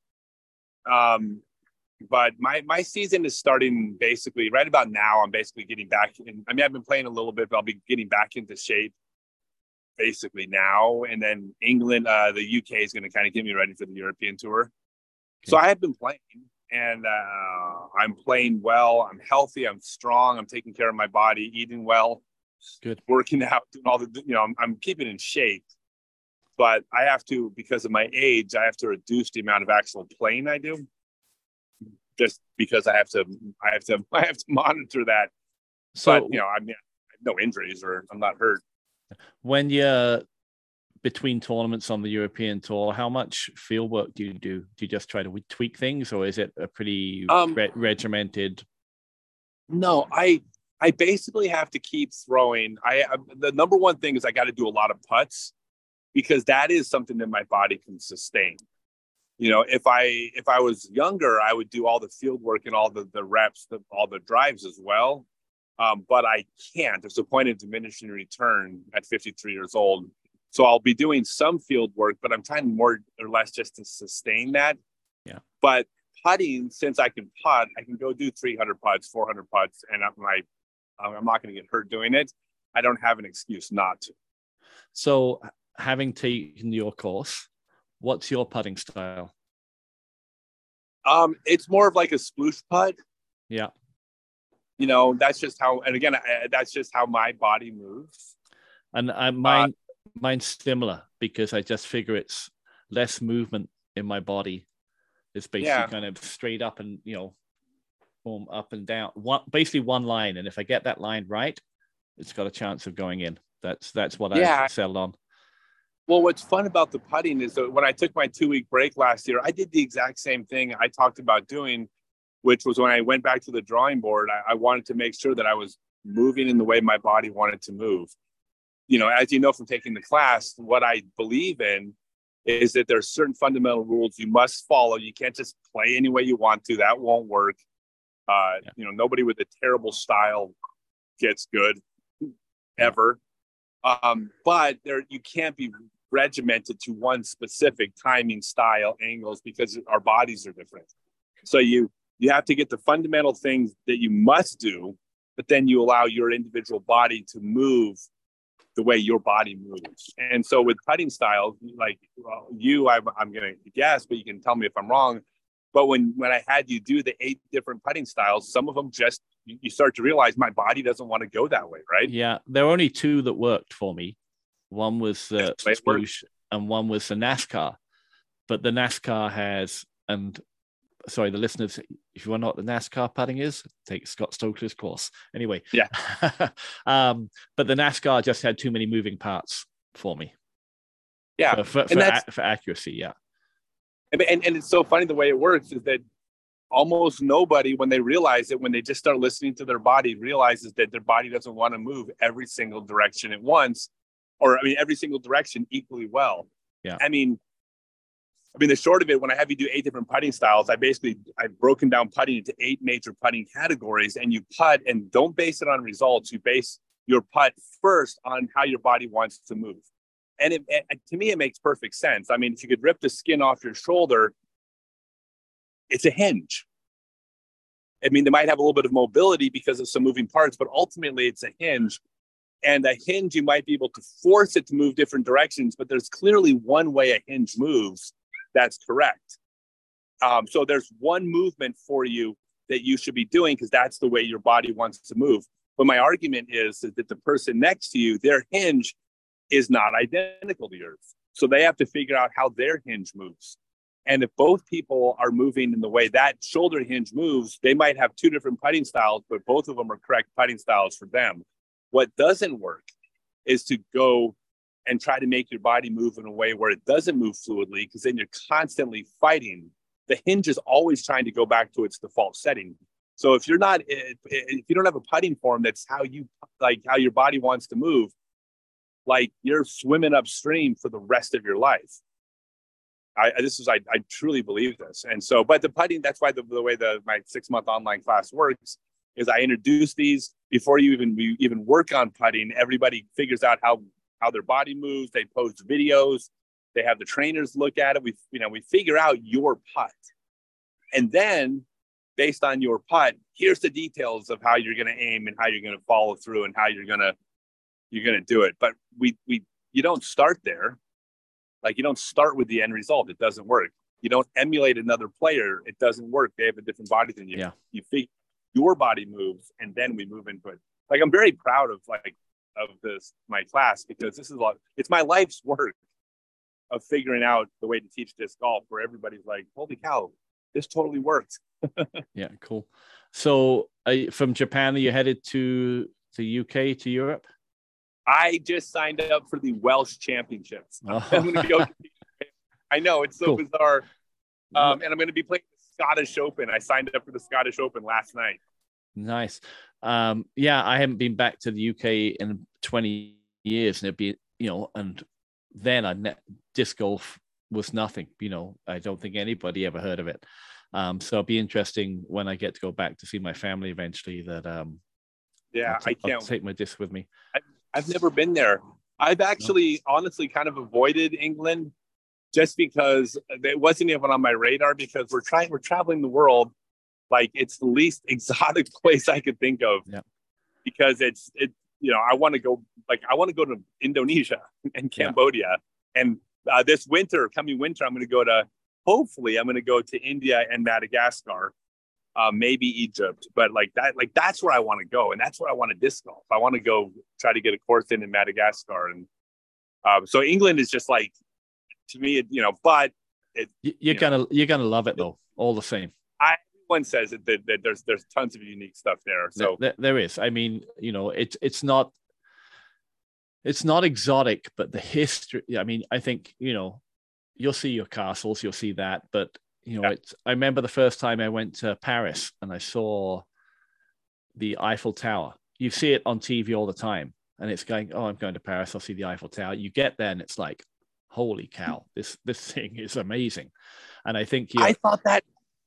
But my season is starting basically right about now. I'm basically getting back in. I mean, I've been playing a little bit, but I'll be getting back into shape basically now. And then England, the UK is going to kind of get me ready for the European tour. Okay. So I have been playing, and I'm playing well. I'm healthy. I'm strong. I'm taking care of my body, eating well. Good. Working out, doing all the, I'm keeping in shape. But I have to, because of my age, I have to reduce the amount of actual playing I do, just because I have to monitor that. So, but, you know, I mean, no injuries or I'm not hurt. When you're between tournaments on the European tour, how much field work do you do? Do you just try to tweak things, or is it a pretty regimented? No, I basically have to keep throwing. The number one thing is I got to do a lot of putts, because that is something that my body can sustain. You know, if I was younger, I would do all the field work and all the reps, all the drives as well. But I can't. There's a point of diminishing return at 53 years old. So I'll be doing some field work, but I'm trying more or less just to sustain that. Yeah. But putting, since I can putt, I can go do 300 putts, 400 putts, and I'm not going to get hurt doing it. I don't have an excuse not to. So having taken your course, what's your putting style? It's more of like a sploosh putt. Yeah. You know, that's just how, and again, that's just how my body moves. And mine's similar, because I just figure it's less movement in my body. It's basically kind of straight up and, you know, boom, up and down. Basically one line. And if I get that line right, it's got a chance of going in. That's what I settled on. Well, what's fun about the putting is that when I took my 2-week break last year, I did the exact same thing I talked about doing, which was when I went back to the drawing board, I wanted to make sure that I was moving in the way my body wanted to move. You know, as you know from taking the class, what I believe in is that there are certain fundamental rules you must follow. You can't just play any way you want to. That won't work. You know, nobody with a terrible style gets good ever. But you can't be regimented to one specific timing, style, angles, because our bodies are different. So you have to get the fundamental things that you must do, but then you allow your individual body to move the way your body moves. And so with putting styles, like I'm going to guess, but you can tell me if I'm wrong. But when I had you do the 8 different putting styles, some of them just, you start to realize my body doesn't want to go that way, right? Yeah. There were only 2 that worked for me. One was the sploosh and one was the NASCAR. But the NASCAR has, and sorry, the listeners, if you want to know what the NASCAR putting is, take Scott Stokely's course. Anyway. Yeah. But the NASCAR just had too many moving parts for me. Yeah. So for accuracy. Yeah. And it's so funny the way it works is that almost nobody, when they realize it, when they just start listening to their body, realizes that their body doesn't want to move every single direction at once, or I mean, every single direction equally well. Yeah. I mean, the short of it, when I have you do 8 different putting styles, I've broken down putting into 8 major putting categories, and you putt and don't base it on results. You base your putt first on how your body wants to move. And to me, it makes perfect sense. I mean, if you could rip the skin off your shoulder, it's a hinge. I mean, they might have a little bit of mobility because of some moving parts, but ultimately it's a hinge. And a hinge, you might be able to force it to move different directions, but there's clearly one way a hinge moves. That's correct. So there's one movement for you that you should be doing because that's the way your body wants to move. But my argument is that the person next to you, their hinge is not identical to yours. So they have to figure out how their hinge moves. And if both people are moving in the way that shoulder hinge moves, they might have 2 different putting styles, but both of them are correct putting styles for them. What doesn't work is to go and try to make your body move in a way where it doesn't move fluidly, because then you're constantly fighting. The hinge is always trying to go back to its default setting. So if you don't have a putting form, that's how your body wants to move, like you're swimming upstream for the rest of your life. I truly believe this. And so, but the putting, that's why the way my 6-month online class works is I introduce these before you even work on putting. Everybody figures out how their body moves. They post videos. They have the trainers look at it. We figure out your putt. And then based on your putt, here's the details of how you're going to aim and how you're going to follow through and how you're going to do it. But you don't start there. Like, you don't start with the end result. It doesn't work. You don't emulate another player. It doesn't work. They have a different body than you. Yeah. You figure your body moves, and then we move into it. Like, I'm very proud of this, my class, because this is a lot. It's my life's work. of figuring out the way to teach disc golf, where everybody's like, holy cow, this totally worked. Yeah, cool. So from Japan, you headed to the UK, to Europe? I just signed up for the Welsh Championships. Oh. I'm going to go. I know, it's so cool. Bizarre. And I'm going to be playing the Scottish Open. I signed up for the Scottish Open last night. Nice. Yeah, I haven't been back to the UK in 20 years. And it'd be, you know, and then disc golf was nothing. You know, I don't think anybody ever heard of it. So it'll be interesting when I get to go back to see my family eventually that I'll take my disc with me. I've never been there. I've actually honestly kind of avoided England just because it wasn't even on my radar, because we're traveling the world. Like, it's the least exotic place I could think of. Yeah. Because I want to go, to Indonesia and Cambodia. Yeah. And coming winter, I'm going to go to India and Madagascar, maybe Egypt, but that's where I want to go. And that's where I want to disc golf. I want to go try to get a course in Madagascar. And so England is just like, to me, you're going to love it though. All the same. Everyone says that there's tons of unique stuff there. So there is, I mean, you know, it's not exotic, but the history, I mean, I think, you know, you'll see your castles, you'll see that, but you know, I remember the first time I went to Paris and I saw the Eiffel Tower. You see it on TV all the time and it's going, oh, I'm going to Paris, I'll see the Eiffel Tower. You get there and it's like, holy cow, this thing is amazing. And I think I thought that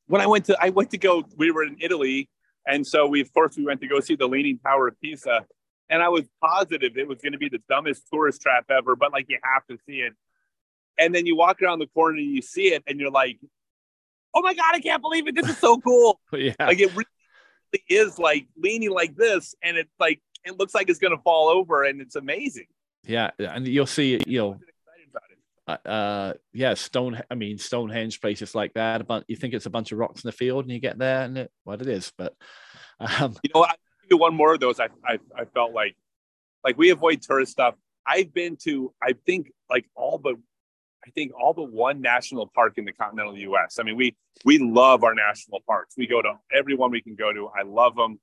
when we were in Italy, and so we went to go see the Leaning Tower of Pisa, and I was positive it was going to be the dumbest tourist trap ever, but like, you have to see it. And then you walk around the corner and you see it and you're like, oh my God, I can't believe it. This is so cool. Yeah. Like, it really is like leaning like this. And it's like, it looks like it's going to fall over, and it's amazing. Yeah. And you'll see, you know, Stonehenge, places like that. You think it's a bunch of rocks in the field, and you get there, and it is. But you know, I do one more of those. I felt like we avoid tourist stuff. I've been to, I think all but one national park in the continental U.S. I mean, we love our national parks. We go to every one we can go to. I love them.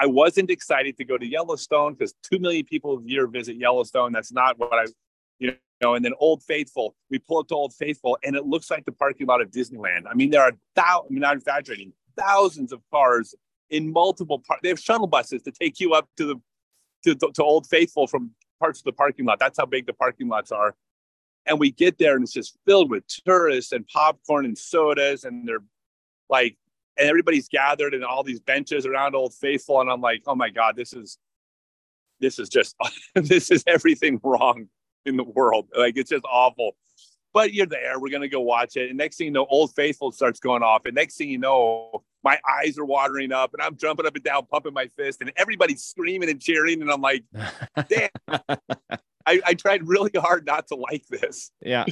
I wasn't excited to go to Yellowstone because 2 million people a year visit Yellowstone. That's not what I. And then Old Faithful, we pull up to Old Faithful and it looks like the parking lot of Disneyland. I mean, there are thousands of cars in multiple parts. They have shuttle buses to take you up to Old Faithful from parts of the parking lot. That's how big the parking lots are. And we get there and it's just filled with tourists and popcorn and sodas, and they're like, and everybody's gathered and all these benches around Old Faithful. And I'm like, oh my God, this is just, this is everything wrong in the world. Like, it's just awful, but you're there, we're gonna go watch it, and next thing you know, Old Faithful starts going off, and next thing you know, my eyes are watering up and I'm jumping up and down, pumping my fist, and everybody's screaming and cheering, and I'm like, damn. I tried really hard not to like this. Yeah.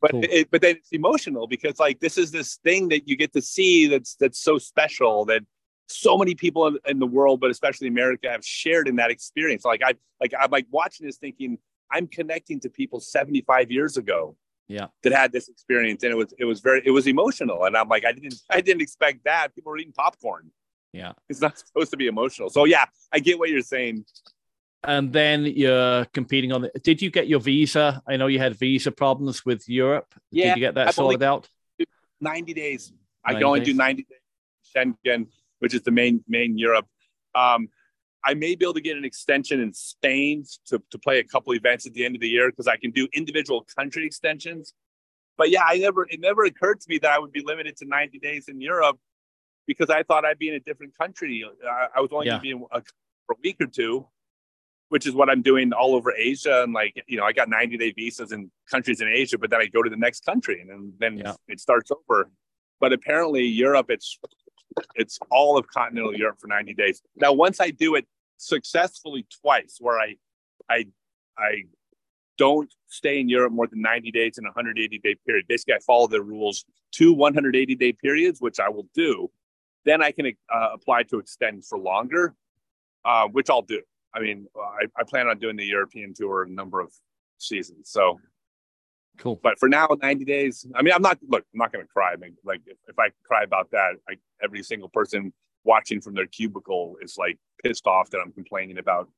But cool. But then it's emotional, because like, this is this thing that you get to see that's so special, that so many people in the world, but especially America, have shared in that experience. Like, I'm like watching this thinking, I'm connecting to people 75 years ago, that had this experience, and it was emotional. And I'm like, I didn't expect that. People were eating popcorn. Yeah, it's not supposed to be emotional. So yeah, I get what you're saying. And then you're competing on did you get your visa? I know you had visa problems with Europe. Yeah, did you get that sorted out? 90 days. I can only do 90 days. Schengen, which is the main Europe. I may be able to get an extension in Spain to play a couple events at the end of the year, because I can do individual country extensions. But yeah, it never occurred to me that I would be limited to 90 days in Europe, because I thought I'd be in a different country. I was only going to be in for a week or two, which is what I'm doing all over Asia. And like, you know, I got 90-day visas in countries in Asia, but then I go to the next country and then it starts over. But apparently Europe, it's all of continental Europe for 90 days. Now, once I do it successfully twice, where I don't stay in Europe more than 90 days in a 180-day period. Basically, I follow the rules, 2 180-day periods, which I will do. Then I can apply to extend for longer, which I'll do. I mean, I plan on doing the European tour a number of seasons. So Cool. But for now, 90 days. I mean, I'm not going to cry. I mean, like, if I cry about that, like, every single person watching from their cubicle is like pissed off that I'm complaining about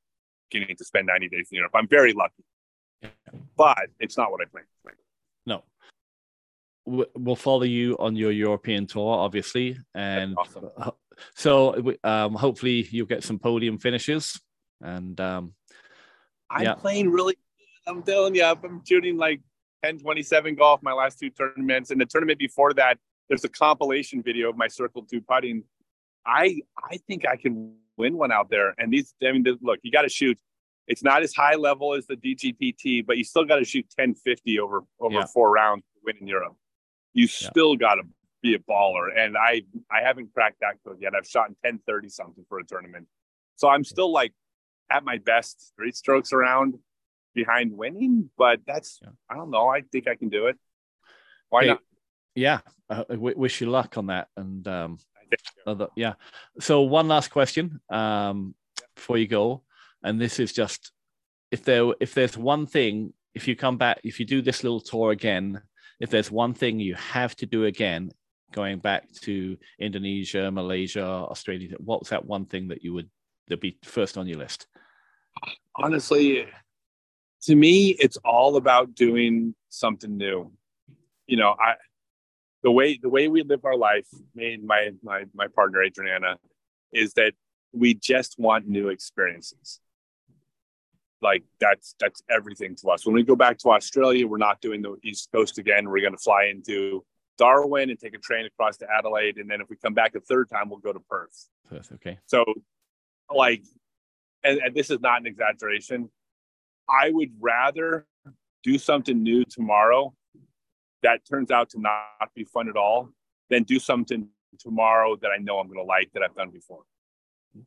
getting to spend 90 days in Europe. I'm very lucky, but it's not what I planned. No. We'll follow you on your European tour, obviously. And awesome. So hopefully you'll get some podium finishes. And I'm playing really good. I'm telling you, I'm shooting like 10-27 golf my last two tournaments. And the tournament before that, there's a compilation video of my circle two putting. I think I can win one out there. And these, I mean, look, you got to shoot. It's not as high level as the DGPT, but you still got to shoot 1050 over 4 rounds to win in Europe. You still got to be a baller. And I haven't cracked that code yet. I've shot in 1030 something for a tournament. So I'm still like at my best 3 strokes around behind winning, but that's, I don't know. I think I can do it. Why not? Yeah. I wish you luck on that. And So one last question before you go. And this is just, if there's one thing, if you come back, if you do this little tour again, if there's one thing you have to do again, going back to Indonesia, Malaysia, Australia, what's that one thing that you would, that'd be first on your list? Honestly, to me, it's all about doing something new. You know, the way we live our life, me and my partner, Adriana, is that we just want new experiences. Like that's everything to us. When we go back to Australia, we're not doing the East Coast again. We're going to fly into Darwin and take a train across to Adelaide, and then if we come back a third time, we'll go to Perth. Perth, okay. So, like, and this is not an exaggeration. I would rather do something new tomorrow that turns out to not be fun at all than do something tomorrow that I know I'm going to like that I've done before.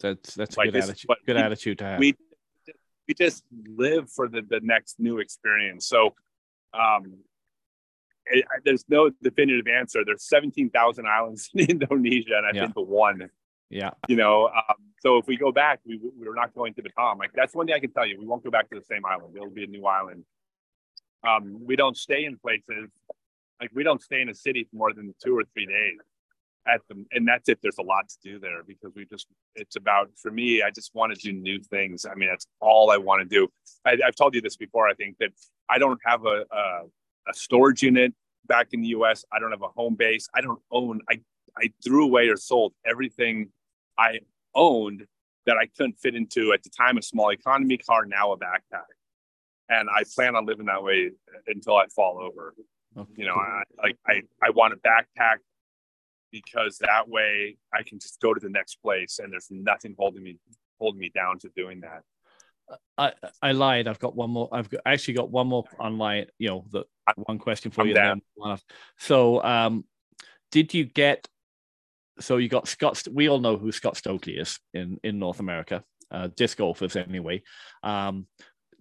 That's like a good attitude. Good attitude to have. We just live for the next new experience. So there's no definitive answer. There's 17,000 islands in Indonesia, and I've been to one. Yeah. You know, so if we go back, we're not going to Batam. Like, that's one thing I can tell you. We won't go back to the same island. It'll be a new island. We don't stay in places. Like, we don't stay in a city for more than 2 or 3 days. And that's it. There's a lot to do there because it's about, for me, I just want to do new things. I mean, that's all I want to do. I've told you this before. I think that I don't have a storage unit back in the US. I don't have a home base. I don't own. I threw away or sold everything I owned that I couldn't fit into at the time, a small economy car, now a backpack. And I plan on living that way until I fall over. Okay. You know, I want a backpack, because that way I can just go to the next place and there's nothing holding me down to doing that. I lied. I've got one more. Actually got one more online, you know, the one question for you. So you got Scott, we all know who Scott Stokely is in North America, disc golfers anyway.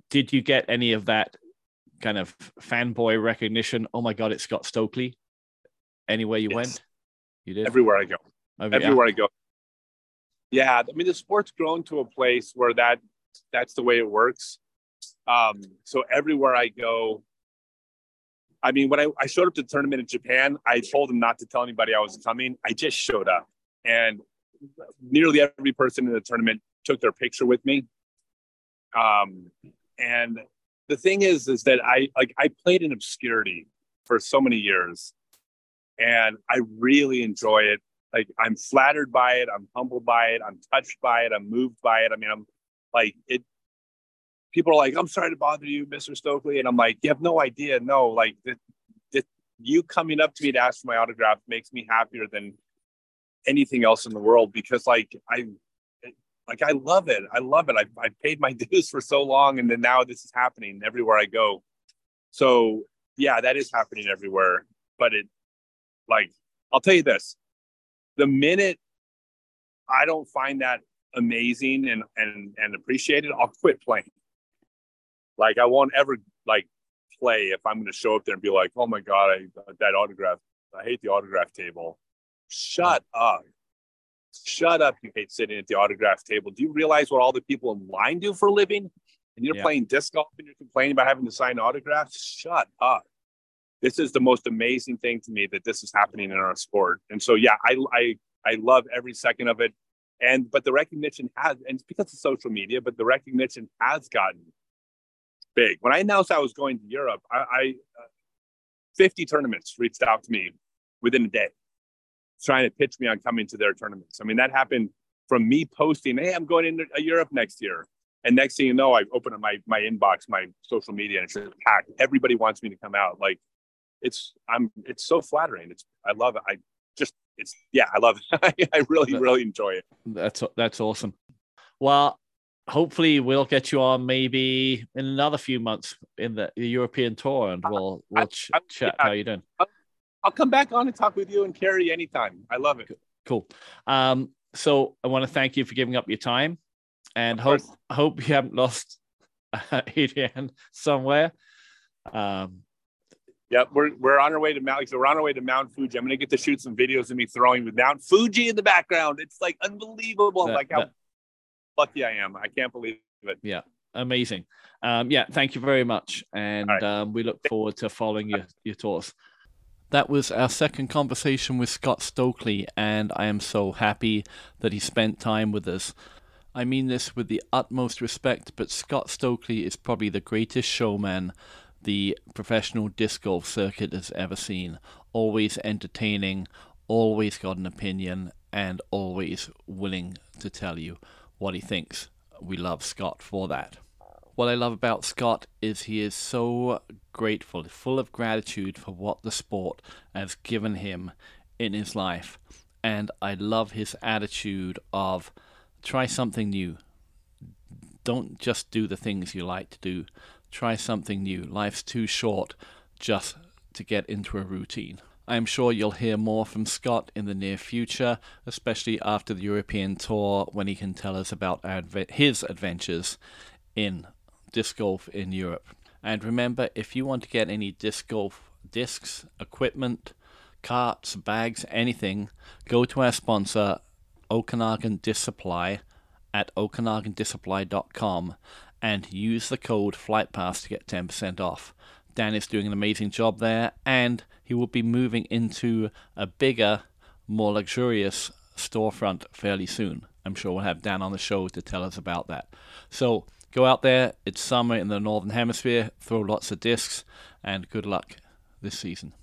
Did you get any of that kind of fanboy recognition? Oh my God, it's Scott Stokely. Anywhere you went? You did? Everywhere I go. Everywhere I go. Yeah. I mean, the sport's grown to a place where that's the way it works. So everywhere I go, I mean, when I showed up to the tournament in Japan, I told them not to tell anybody I was coming. I just showed up. And nearly every person in the tournament took their picture with me. And the thing is that I played in obscurity for so many years. And I really enjoy it. Like, I'm flattered by it. I'm humbled by it. I'm touched by it. I'm moved by it. I mean, I'm like, it. People are like, I'm sorry to bother you, Mr. Stokely. And I'm like, you have no idea. No, like, you coming up to me to ask for my autograph makes me happier than anything else in the world, because I love it. I love it. I paid my dues for so long, and then now this is happening everywhere I go. So, yeah, that is happening everywhere. But it, like, I'll tell you this, the minute I don't find that amazing and appreciate it, I'll quit playing. Like, I won't ever like play if I'm going to show up there and be like, oh my God, that autograph, I hate the autograph table. Shut up. You hate sitting at the autograph table. Do you realize what all the people in line do for a living? And you're playing disc golf and you're complaining about having to sign autographs. Shut up. this is the most amazing thing to me that this is happening in our sport. And so, yeah, I love every second of it. But the recognition has, and it's because of social media, but the recognition has gotten big. When I announced I was going to Europe, 50 tournaments reached out to me within a day, trying to pitch me on coming to their tournaments. I mean, that happened from me posting, hey, I'm going into Europe next year. And next thing you know, I've opened up my inbox, my social media, and it's just packed. Everybody wants me to come out. Like, it's so flattering. I love it. I love it. I really, really enjoy it. That's awesome. Well, hopefully we'll get you on maybe in another few months in the European tour, and we'll chat how you're doing. I'll come back on and talk with you and Kerry anytime. I love it. Cool. So I want to thank you for giving up your time, and hope you haven't lost Adrian somewhere. Yeah, we're on our way to Mount. So we're on our way to Mount Fuji. I'm gonna get to shoot some videos of me throwing with Mount Fuji in the background. It's like unbelievable. How lucky I am. I can't believe it. Yeah, amazing. Thank you very much, and right. We look forward to following your tours. That was our second conversation with Scott Stokely, and I am so happy that he spent time with us. I mean this with the utmost respect, but Scott Stokely is probably the greatest showman the professional disc golf circuit has ever seen. Always entertaining, always got an opinion, and always willing to tell you what he thinks. We love Scott for that. What I love about Scott is he is so grateful, full of gratitude for what the sport has given him in his life. And I love his attitude of try something new. Don't just do the things you like to do. Try something new. Life's too short just to get into a routine. I'm sure you'll hear more from Scott in the near future, especially after the European tour, when he can tell us about his adventures in disc golf in Europe. And remember, if you want to get any disc golf discs, equipment, carts, bags, anything, go to our sponsor, Okanagan Disc Supply, at okanagandiscsupply.com. and use the code FlightPass to get 10% off. Dan is doing an amazing job there, and he will be moving into a bigger, more luxurious storefront fairly soon. I'm sure we'll have Dan on the show to tell us about that. So go out there. It's summer in the Northern Hemisphere. Throw lots of discs, and good luck this season.